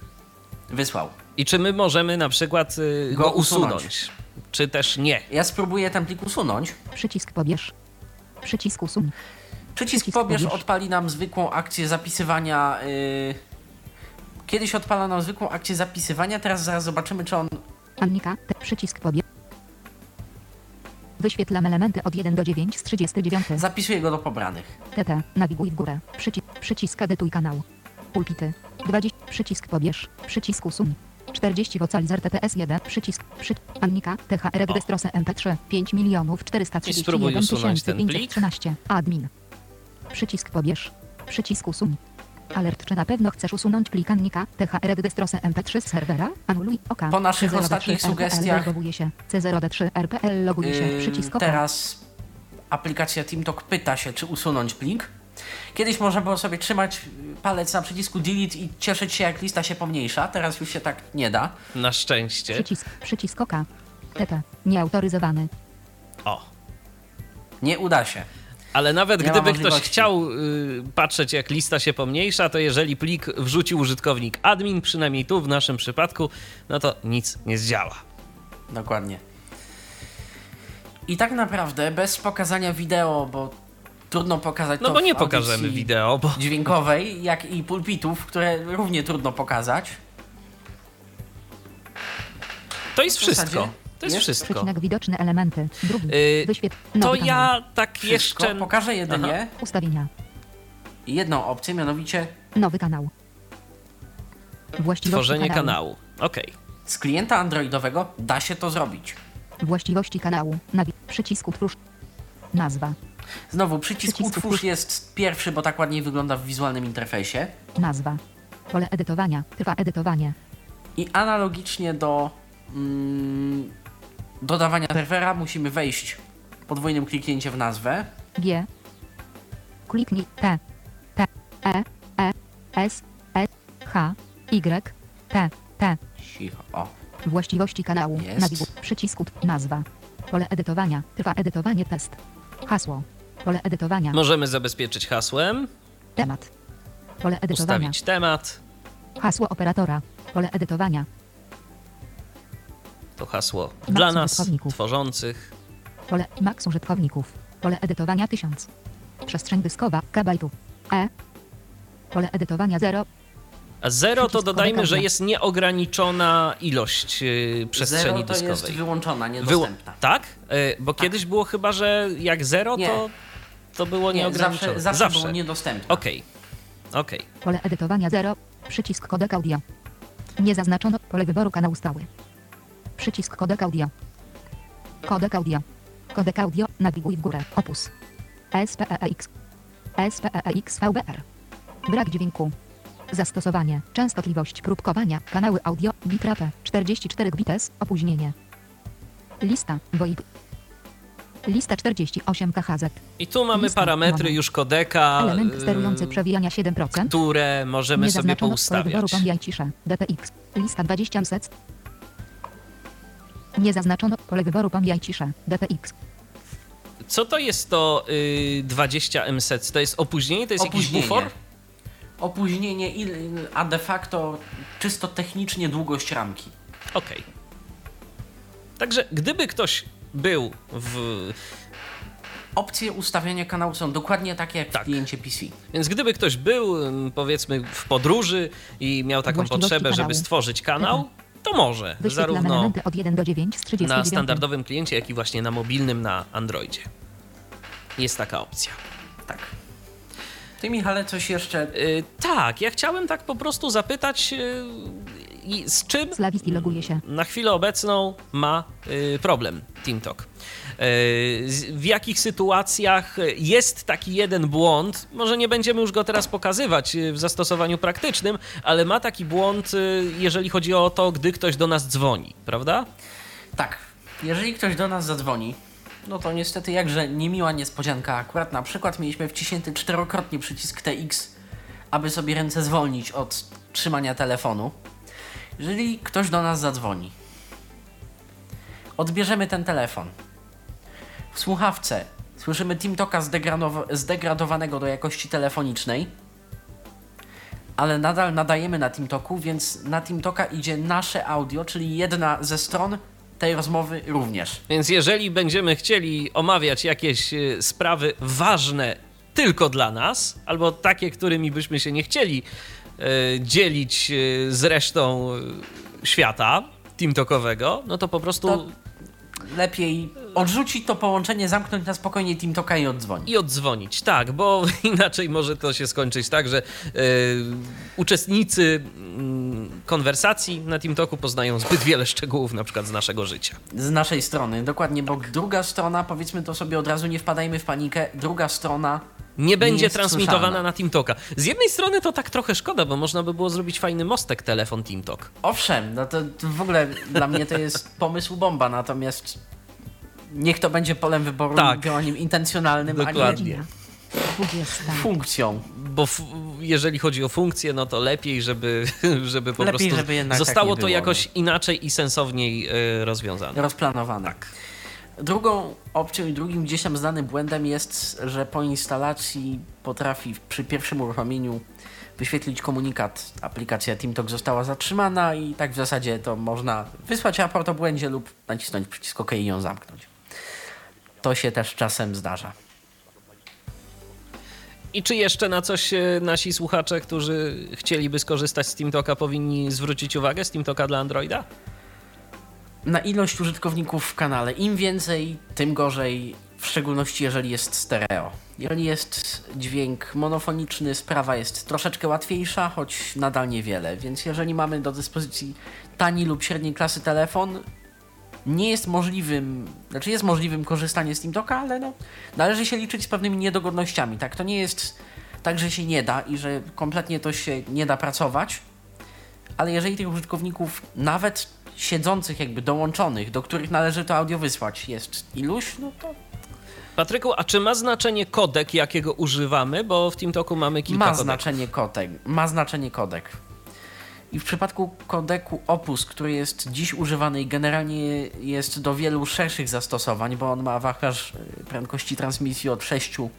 wysłał. I czy my możemy na przykład yy, go, go usunąć. usunąć, czy też nie. Ja spróbuję ten plik usunąć. Przycisk pobierz. Przycisk usun. Przycisk, Przycisk pobierz, pobierz odpali nam zwykłą akcję zapisywania. Yy... Kiedyś odpala nam zwykłą akcję zapisywania, teraz zaraz zobaczymy, czy on... Annika, te przycisk pobierz. Wyświetlam elementy od jeden do dziewięciu z trzydziestu dziewięciu. Zapisuję go do pobranych. T T, nawiguj w górę. Przycisk, przycisk edytuj kanał. Pulpity. dwadzieścia. Przycisk pobierz. Przycisk usun. czterdzieści vocalizer T T S jeden, przycisk, przy, Annika, T H R Destrose M P trzy, pięć milionów czterysta trzydzieści jeden tysięcy pięćset trzynaście, admin. Przycisk pobierz, przycisk usuń. Alert, czy na pewno chcesz usunąć plik Annika, T H R Destrose M P trzy z serwera? Anuluj, OK. Po naszych ostatnich sugestiach C zero D trzy R P L loguje się, przycisk OK. Teraz aplikacja TeamTalk pyta się, czy usunąć plik. Kiedyś można było sobie trzymać palec na przycisku delete i cieszyć się, jak lista się pomniejsza. Teraz już się tak nie da. Na szczęście. Przycisk, przycisk oka. T T. Nieautoryzowany. O. Nie uda się. Ale nawet nie gdyby ktoś chciał y, patrzeć, jak lista się pomniejsza, to jeżeli plik wrzucił użytkownik admin, przynajmniej tu w naszym przypadku, no to nic nie zdziała. Dokładnie. I tak naprawdę bez pokazania wideo, bo trudno pokazać no to bo nie pokażemy wideo, bo... dźwiękowej, jak i pulpitów, które równie trudno pokazać. To jest wszystko. To jest, jest wszystko. Przecinek widoczne elementy. Drugi. Yy, Wyświetl... To kanał. Ja tak wszystko jeszcze... Pokażę jedynie... Aha. Ustawienia. Jedną opcję, mianowicie... Nowy kanał. Właściwości Tworzenie kanału. kanału. Okej. Okay. Z klienta androidowego da się to zrobić. Właściwości kanału. Nawi... Przycisk utwórz... Nazwa. Znowu przycisk, przycisk utwórz utwórz jest pierwszy, bo tak ładniej wygląda w wizualnym interfejsie. Nazwa. Pole edytowania. Trwa edytowanie. I analogicznie do mm, dodawania serwera musimy wejść podwójnym kliknięciem w nazwę. G. Kliknij T. T. E. E. S. E. H. Y. T. T. Cicho. O. Właściwości kanału. Nawiguj. Przycisku. Nazwa. Pole edytowania. Trwa edytowanie. Test. Hasło. Pole edytowania. Możemy zabezpieczyć hasłem. Temat. Pole edytowania. Ustawić temat. Hasło operatora. Pole edytowania. To hasło dla nas, tworzących. Pole max użytkowników. Pole edytowania tysiąc. Przestrzeń dyskowa kabajtu. E. Pole edytowania zero. A zero to dodajmy, że jest nieograniczona ilość yy, przestrzeni zero to dyskowej. Jest wyłączona, niedostępna. Wył- tak? Yy, bo tak. Kiedyś było chyba, że jak zero, nie. to, to było nie, nieograniczone. Zawsze, zawsze, zawsze było niedostępne. Okej. Okay. Okay. Pole edytowania zero, przycisk kodek audio. Nie zaznaczono pole wyboru kanału stały. Przycisk kodek audio. Kodek audio. Kodek audio, nawiguj w górę. Opus. SPEEX. SPEEX V B R. Brak dźwięku. Zastosowanie, częstotliwość próbkowania, kanały audio, bitrate, czterdzieści cztery bits, opóźnienie. Lista, VoIP. Lista czterdzieści osiem kiloherców. I tu mamy lista, parametry mono. Już kodeka, element sterujący przewijania siedem procent, które możemy sobie poustawiać. Wyboru pomiar ciszę, D P X, lista dwadzieścia sec. Nie zaznaczono pole wyboru pomiar ciszę, D P X. Co to jest to yy, dwadzieścia miliosekund? To jest opóźnienie? To jest opóźnienie. Jakiś bufor? Opóźnienie, a de facto czysto technicznie długość ramki. Okej. Okay. Także gdyby ktoś był w... Opcje ustawiania kanału są dokładnie takie jak tak. w kliencie P C. Więc gdyby ktoś był, powiedzmy, w podróży i miał taką Głośniki potrzebę, żeby stworzyć kanał, to może zarówno od jeden do dziewięć z trzydzieści dziewięć na standardowym kliencie, jak i właśnie na mobilnym, na Androidzie. Jest taka opcja. Tak. Ty, Michale, coś jeszcze? Yy, tak, ja chciałem tak po prostu zapytać... Yy, I z czym Slawiski loguje się. Na chwilę obecną ma y, problem TeamTalk. Y, w jakich sytuacjach jest taki jeden błąd, może nie będziemy już go teraz pokazywać w zastosowaniu praktycznym, ale ma taki błąd, y, jeżeli chodzi o to, gdy ktoś do nas dzwoni, prawda? Tak, jeżeli ktoś do nas zadzwoni, no to niestety jakże niemiła niespodzianka. Akurat na przykład mieliśmy wciśnięty czterokrotnie przycisk T X, aby sobie ręce zwolnić od trzymania telefonu. Jeżeli ktoś do nas zadzwoni, odbierzemy ten telefon. W słuchawce słyszymy TeamTalka zdegranow- zdegradowanego do jakości telefonicznej, ale nadal nadajemy na TeamTalku, więc na TeamTalka idzie nasze audio, czyli jedna ze stron tej rozmowy również. Więc jeżeli będziemy chcieli omawiać jakieś sprawy ważne tylko dla nas, albo takie, którymi byśmy się nie chcieli dzielić z resztą świata TeamTalkowego, no to po prostu... To lepiej odrzucić to połączenie, zamknąć na spokojnie TeamTalka i oddzwonić. I oddzwonić, tak, bo inaczej może to się skończyć tak, że yy, uczestnicy yy, konwersacji na TeamTalku poznają zbyt wiele szczegółów, na przykład z naszego życia. Z naszej strony, dokładnie, bo druga strona, powiedzmy to sobie od razu, nie wpadajmy w panikę, druga strona nie będzie transmitowana słyszalna. Na TeamTalka. Z jednej strony to tak trochę szkoda, bo można by było zrobić fajny mostek telefon TeamTalk. Owszem, no to, to w ogóle dla mnie to jest pomysł bomba, natomiast niech to będzie polem wyboru tak. działaniem intencjonalnym, dokładnie. A nie funkcją. Bo f- jeżeli chodzi o funkcję, no to lepiej, żeby, żeby po lepiej, prostu żeby zostało tak to było, jakoś no. inaczej i sensowniej yy, rozwiązane. Rozplanowane. Tak. Drugą opcją i drugim gdzieś tam znanym błędem jest, że po instalacji potrafi przy pierwszym uruchomieniu wyświetlić komunikat. Aplikacja TeamTalk została zatrzymana i tak w zasadzie to można wysłać raport o błędzie lub nacisnąć przycisk OK i ją zamknąć. To się też czasem zdarza. I czy jeszcze na coś nasi słuchacze, którzy chcieliby skorzystać z TeamTalka, powinni zwrócić uwagę z TeamTalka dla Androida? Na ilość użytkowników w kanale. Im więcej, tym gorzej, w szczególności jeżeli jest stereo. Jeżeli jest dźwięk monofoniczny, sprawa jest troszeczkę łatwiejsza, choć nadal niewiele. Więc jeżeli mamy do dyspozycji tani lub średniej klasy telefon, nie jest możliwym, znaczy jest możliwym korzystanie z TeamTalka, ale no, należy się liczyć z pewnymi niedogodnościami. Tak, to nie jest tak, że się nie da i że kompletnie to się nie da pracować, ale jeżeli tych użytkowników nawet siedzących, jakby dołączonych, do których należy to audio wysłać, jest iluś, no to... Patryku, a czy ma znaczenie kodek, jakiego używamy? Bo w TeamTalku mamy kilka kodek. Ma znaczenie kodek. Ma znaczenie kodek. I w przypadku kodeku Opus, który jest dziś używany i generalnie jest do wielu szerszych zastosowań, bo on ma wachlarz prędkości transmisji od sześciu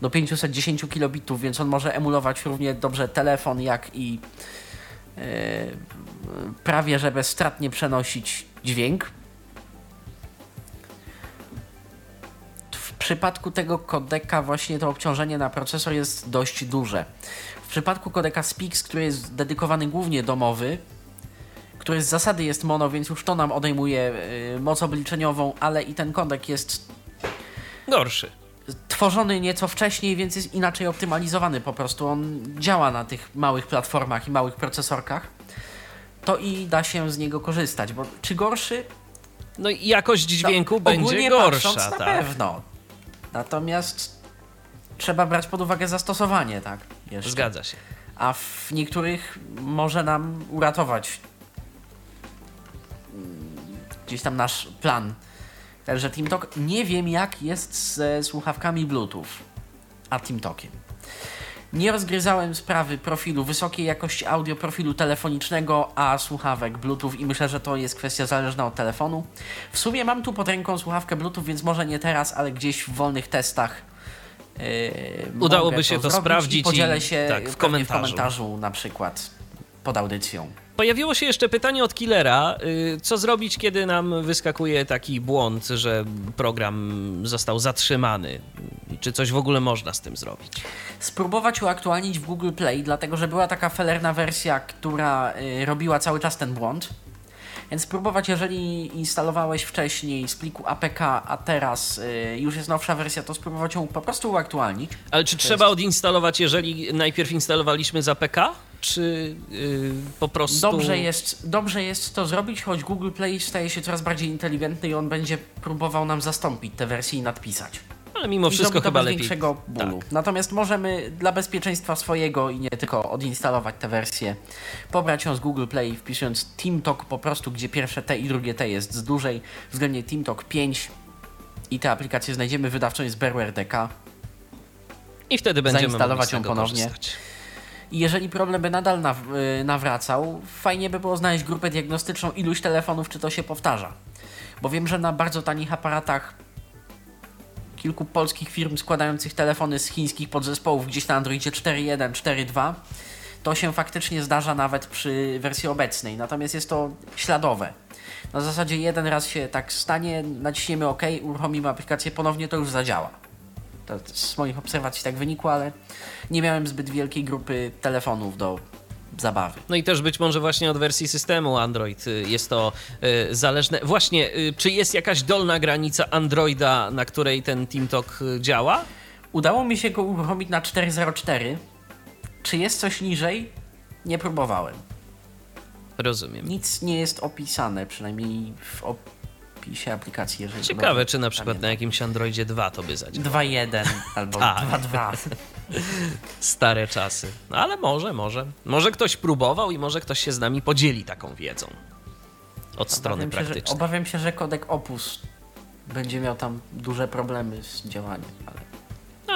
do pięciuset dziesięciu kilobitów, więc on może emulować równie dobrze telefon, jak i prawie że bezstratnie przenosić dźwięk. W przypadku tego kodeka właśnie to obciążenie na procesor jest dość duże. W przypadku kodeka SPEEX, który jest dedykowany głównie do mowy, który z zasady jest mono, więc już to nam odejmuje moc obliczeniową, ale i ten kodek jest gorszy. Tworzony nieco wcześniej, więc jest inaczej optymalizowany po prostu. On działa na tych małych platformach i małych procesorkach. To i da się z niego korzystać, bo czy gorszy? No i jakość dźwięku no, będzie gorsza. Patrząc, na tak. pewno. Natomiast trzeba brać pod uwagę zastosowanie, tak? Jeszcze. Zgadza się. A w niektórych może nam uratować gdzieś tam nasz plan. Także TeamTalk, nie wiem jak jest ze słuchawkami Bluetooth, a TeamTalkiem. Nie rozgryzałem sprawy profilu wysokiej jakości audio, profilu telefonicznego, a słuchawek Bluetooth i myślę, że to jest kwestia zależna od telefonu. W sumie mam tu pod ręką słuchawkę Bluetooth, więc może nie teraz, ale gdzieś w wolnych testach yy, udałoby się to, to sprawdzić i podzielę się i, tak, w, komentarzu. w komentarzu na przykład pod audycją. Pojawiło się jeszcze pytanie od Killera, co zrobić, kiedy nam wyskakuje taki błąd, że program został zatrzymany? Czy coś w ogóle można z tym zrobić? Spróbować uaktualnić w Google Play, dlatego że była taka felerna wersja, która robiła cały czas ten błąd. Więc spróbować, jeżeli instalowałeś wcześniej z pliku A P K, a teraz y, już jest nowsza wersja, to spróbować ją po prostu uaktualnić. Ale czy to trzeba jest... odinstalować, jeżeli najpierw instalowaliśmy z A P K, czy y, po prostu... Dobrze jest, dobrze jest to zrobić, choć Google Play staje się coraz bardziej inteligentny i on będzie próbował nam zastąpić te wersje i nadpisać. Ale mimo wszystko chyba lepiej. Większego bólu. Tak. Natomiast możemy dla bezpieczeństwa swojego i nie tylko odinstalować tę wersję, pobrać ją z Google Play, wpisując TeamTalk po prostu, gdzie pierwsze T i drugie T jest z dużej, względnie TeamTalk pięć i tę aplikację znajdziemy. Wydawcą jest Bearware kropka d k. I wtedy będziemy zainstalować ją ponownie. Korzystać. I jeżeli problem by nadal nawracał, fajnie by było znaleźć grupę diagnostyczną iluś telefonów, czy to się powtarza. Bo wiem, że na bardzo tanich aparatach kilku polskich firm składających telefony z chińskich podzespołów gdzieś na Androidzie cztery jeden, cztery dwa, to się faktycznie zdarza nawet przy wersji obecnej. Natomiast jest to śladowe. Na zasadzie jeden raz się tak stanie, naciśniemy OK, uruchomimy aplikację ponownie, to już zadziała. To z moich obserwacji tak wynikło, ale nie miałem zbyt wielkiej grupy telefonów do zabawy. No i też być może właśnie od wersji systemu Android jest to y, zależne. Właśnie, y, czy jest jakaś dolna granica Androida, na której ten TeamTalk działa? Udało mi się go uruchomić na cztery zero cztery. Czy jest coś niżej? Nie próbowałem. Rozumiem. Nic nie jest opisane, przynajmniej w opisie aplikacji. Jeżeli Ciekawe, czy na przykład pamiętam. na jakimś Androidzie dwa to by zadziałało. dwa jeden albo dwa dwa. Stare czasy. No ale może, może. Może ktoś próbował i może ktoś się z nami podzieli taką wiedzą. Od strony obawiam praktycznej. Się, że, obawiam się, że kodek Opus będzie miał tam duże problemy z działaniem. Ale,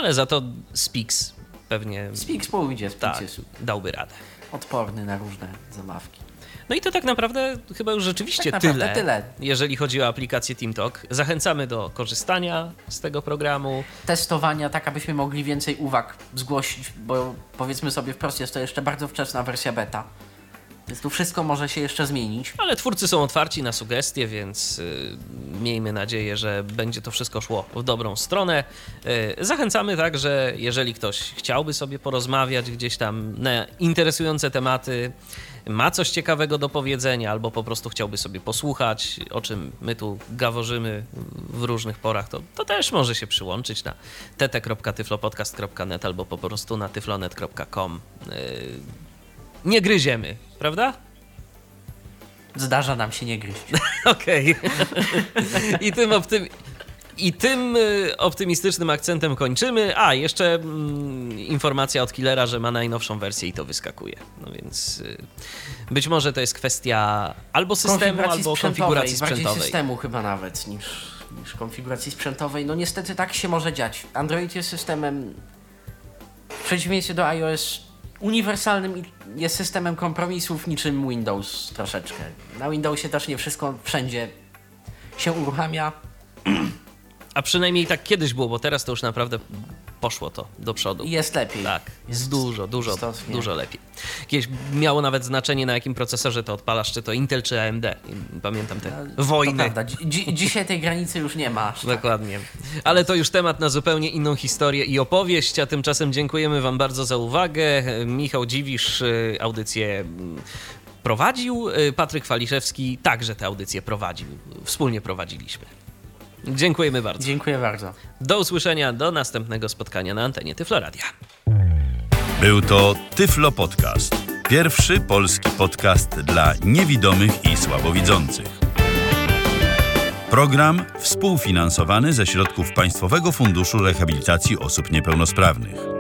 ale za to SPEEX pewnie... SPEEX pójdzie, SPEEX jest... Tak, dałby radę. Odporny na różne zabawki. No i to tak naprawdę chyba już rzeczywiście tak tyle, tyle, jeżeli chodzi o aplikację TeamTalk. Zachęcamy do korzystania z tego programu. Testowania, tak abyśmy mogli więcej uwag zgłosić, bo powiedzmy sobie wprost, jest to jeszcze bardzo wczesna wersja beta. Więc tu wszystko może się jeszcze zmienić. Ale twórcy są otwarci na sugestie, więc yy, miejmy nadzieję, że będzie to wszystko szło w dobrą stronę. Yy, zachęcamy także, jeżeli ktoś chciałby sobie porozmawiać gdzieś tam na interesujące tematy, ma coś ciekawego do powiedzenia albo po prostu chciałby sobie posłuchać, o czym my tu gaworzymy w różnych porach, to, to też może się przyłączyć na t t kropka tyflopodcast kropka net albo po prostu na tyflonet kropka com. Yy, nie gryziemy, prawda? Zdarza nam się nie gryźć. Okej. I tym optymi... I tym optymistycznym akcentem kończymy. A, jeszcze mm, informacja od Killera, że ma najnowszą wersję i to wyskakuje. No więc y, być może to jest kwestia albo systemu, albo konfiguracji sprzętowej. Bardziej systemu chyba nawet niż, niż konfiguracji sprzętowej. No niestety tak się może dziać. Android jest systemem, w przeciwieństwie do iOS, uniwersalnym i jest systemem kompromisów niczym Windows troszeczkę. Na Windowsie też nie wszystko wszędzie się uruchamia. A przynajmniej tak kiedyś było, bo teraz to już naprawdę poszło to do przodu. Jest lepiej. Tak, jest dużo, dużo, istotnie. dużo lepiej. Kiedyś miało nawet znaczenie, na jakim procesorze to odpalasz, czy to Intel, czy A M D. Pamiętam te no, wojny. Dzi- dzisiaj tej granicy już nie ma. Dokładnie. Ale to już temat na zupełnie inną historię i opowieść, a tymczasem dziękujemy wam bardzo za uwagę. Michał Dziwisz audycję prowadził, Patryk Faliszewski także tę audycję prowadził. Wspólnie prowadziliśmy. Dziękujemy bardzo. Dziękuję bardzo. Do usłyszenia, do następnego spotkania na antenie Tyflo Radia. Był to Tyflo Podcast. Pierwszy polski podcast dla niewidomych i słabowidzących. Program współfinansowany ze środków Państwowego Funduszu Rehabilitacji Osób Niepełnosprawnych.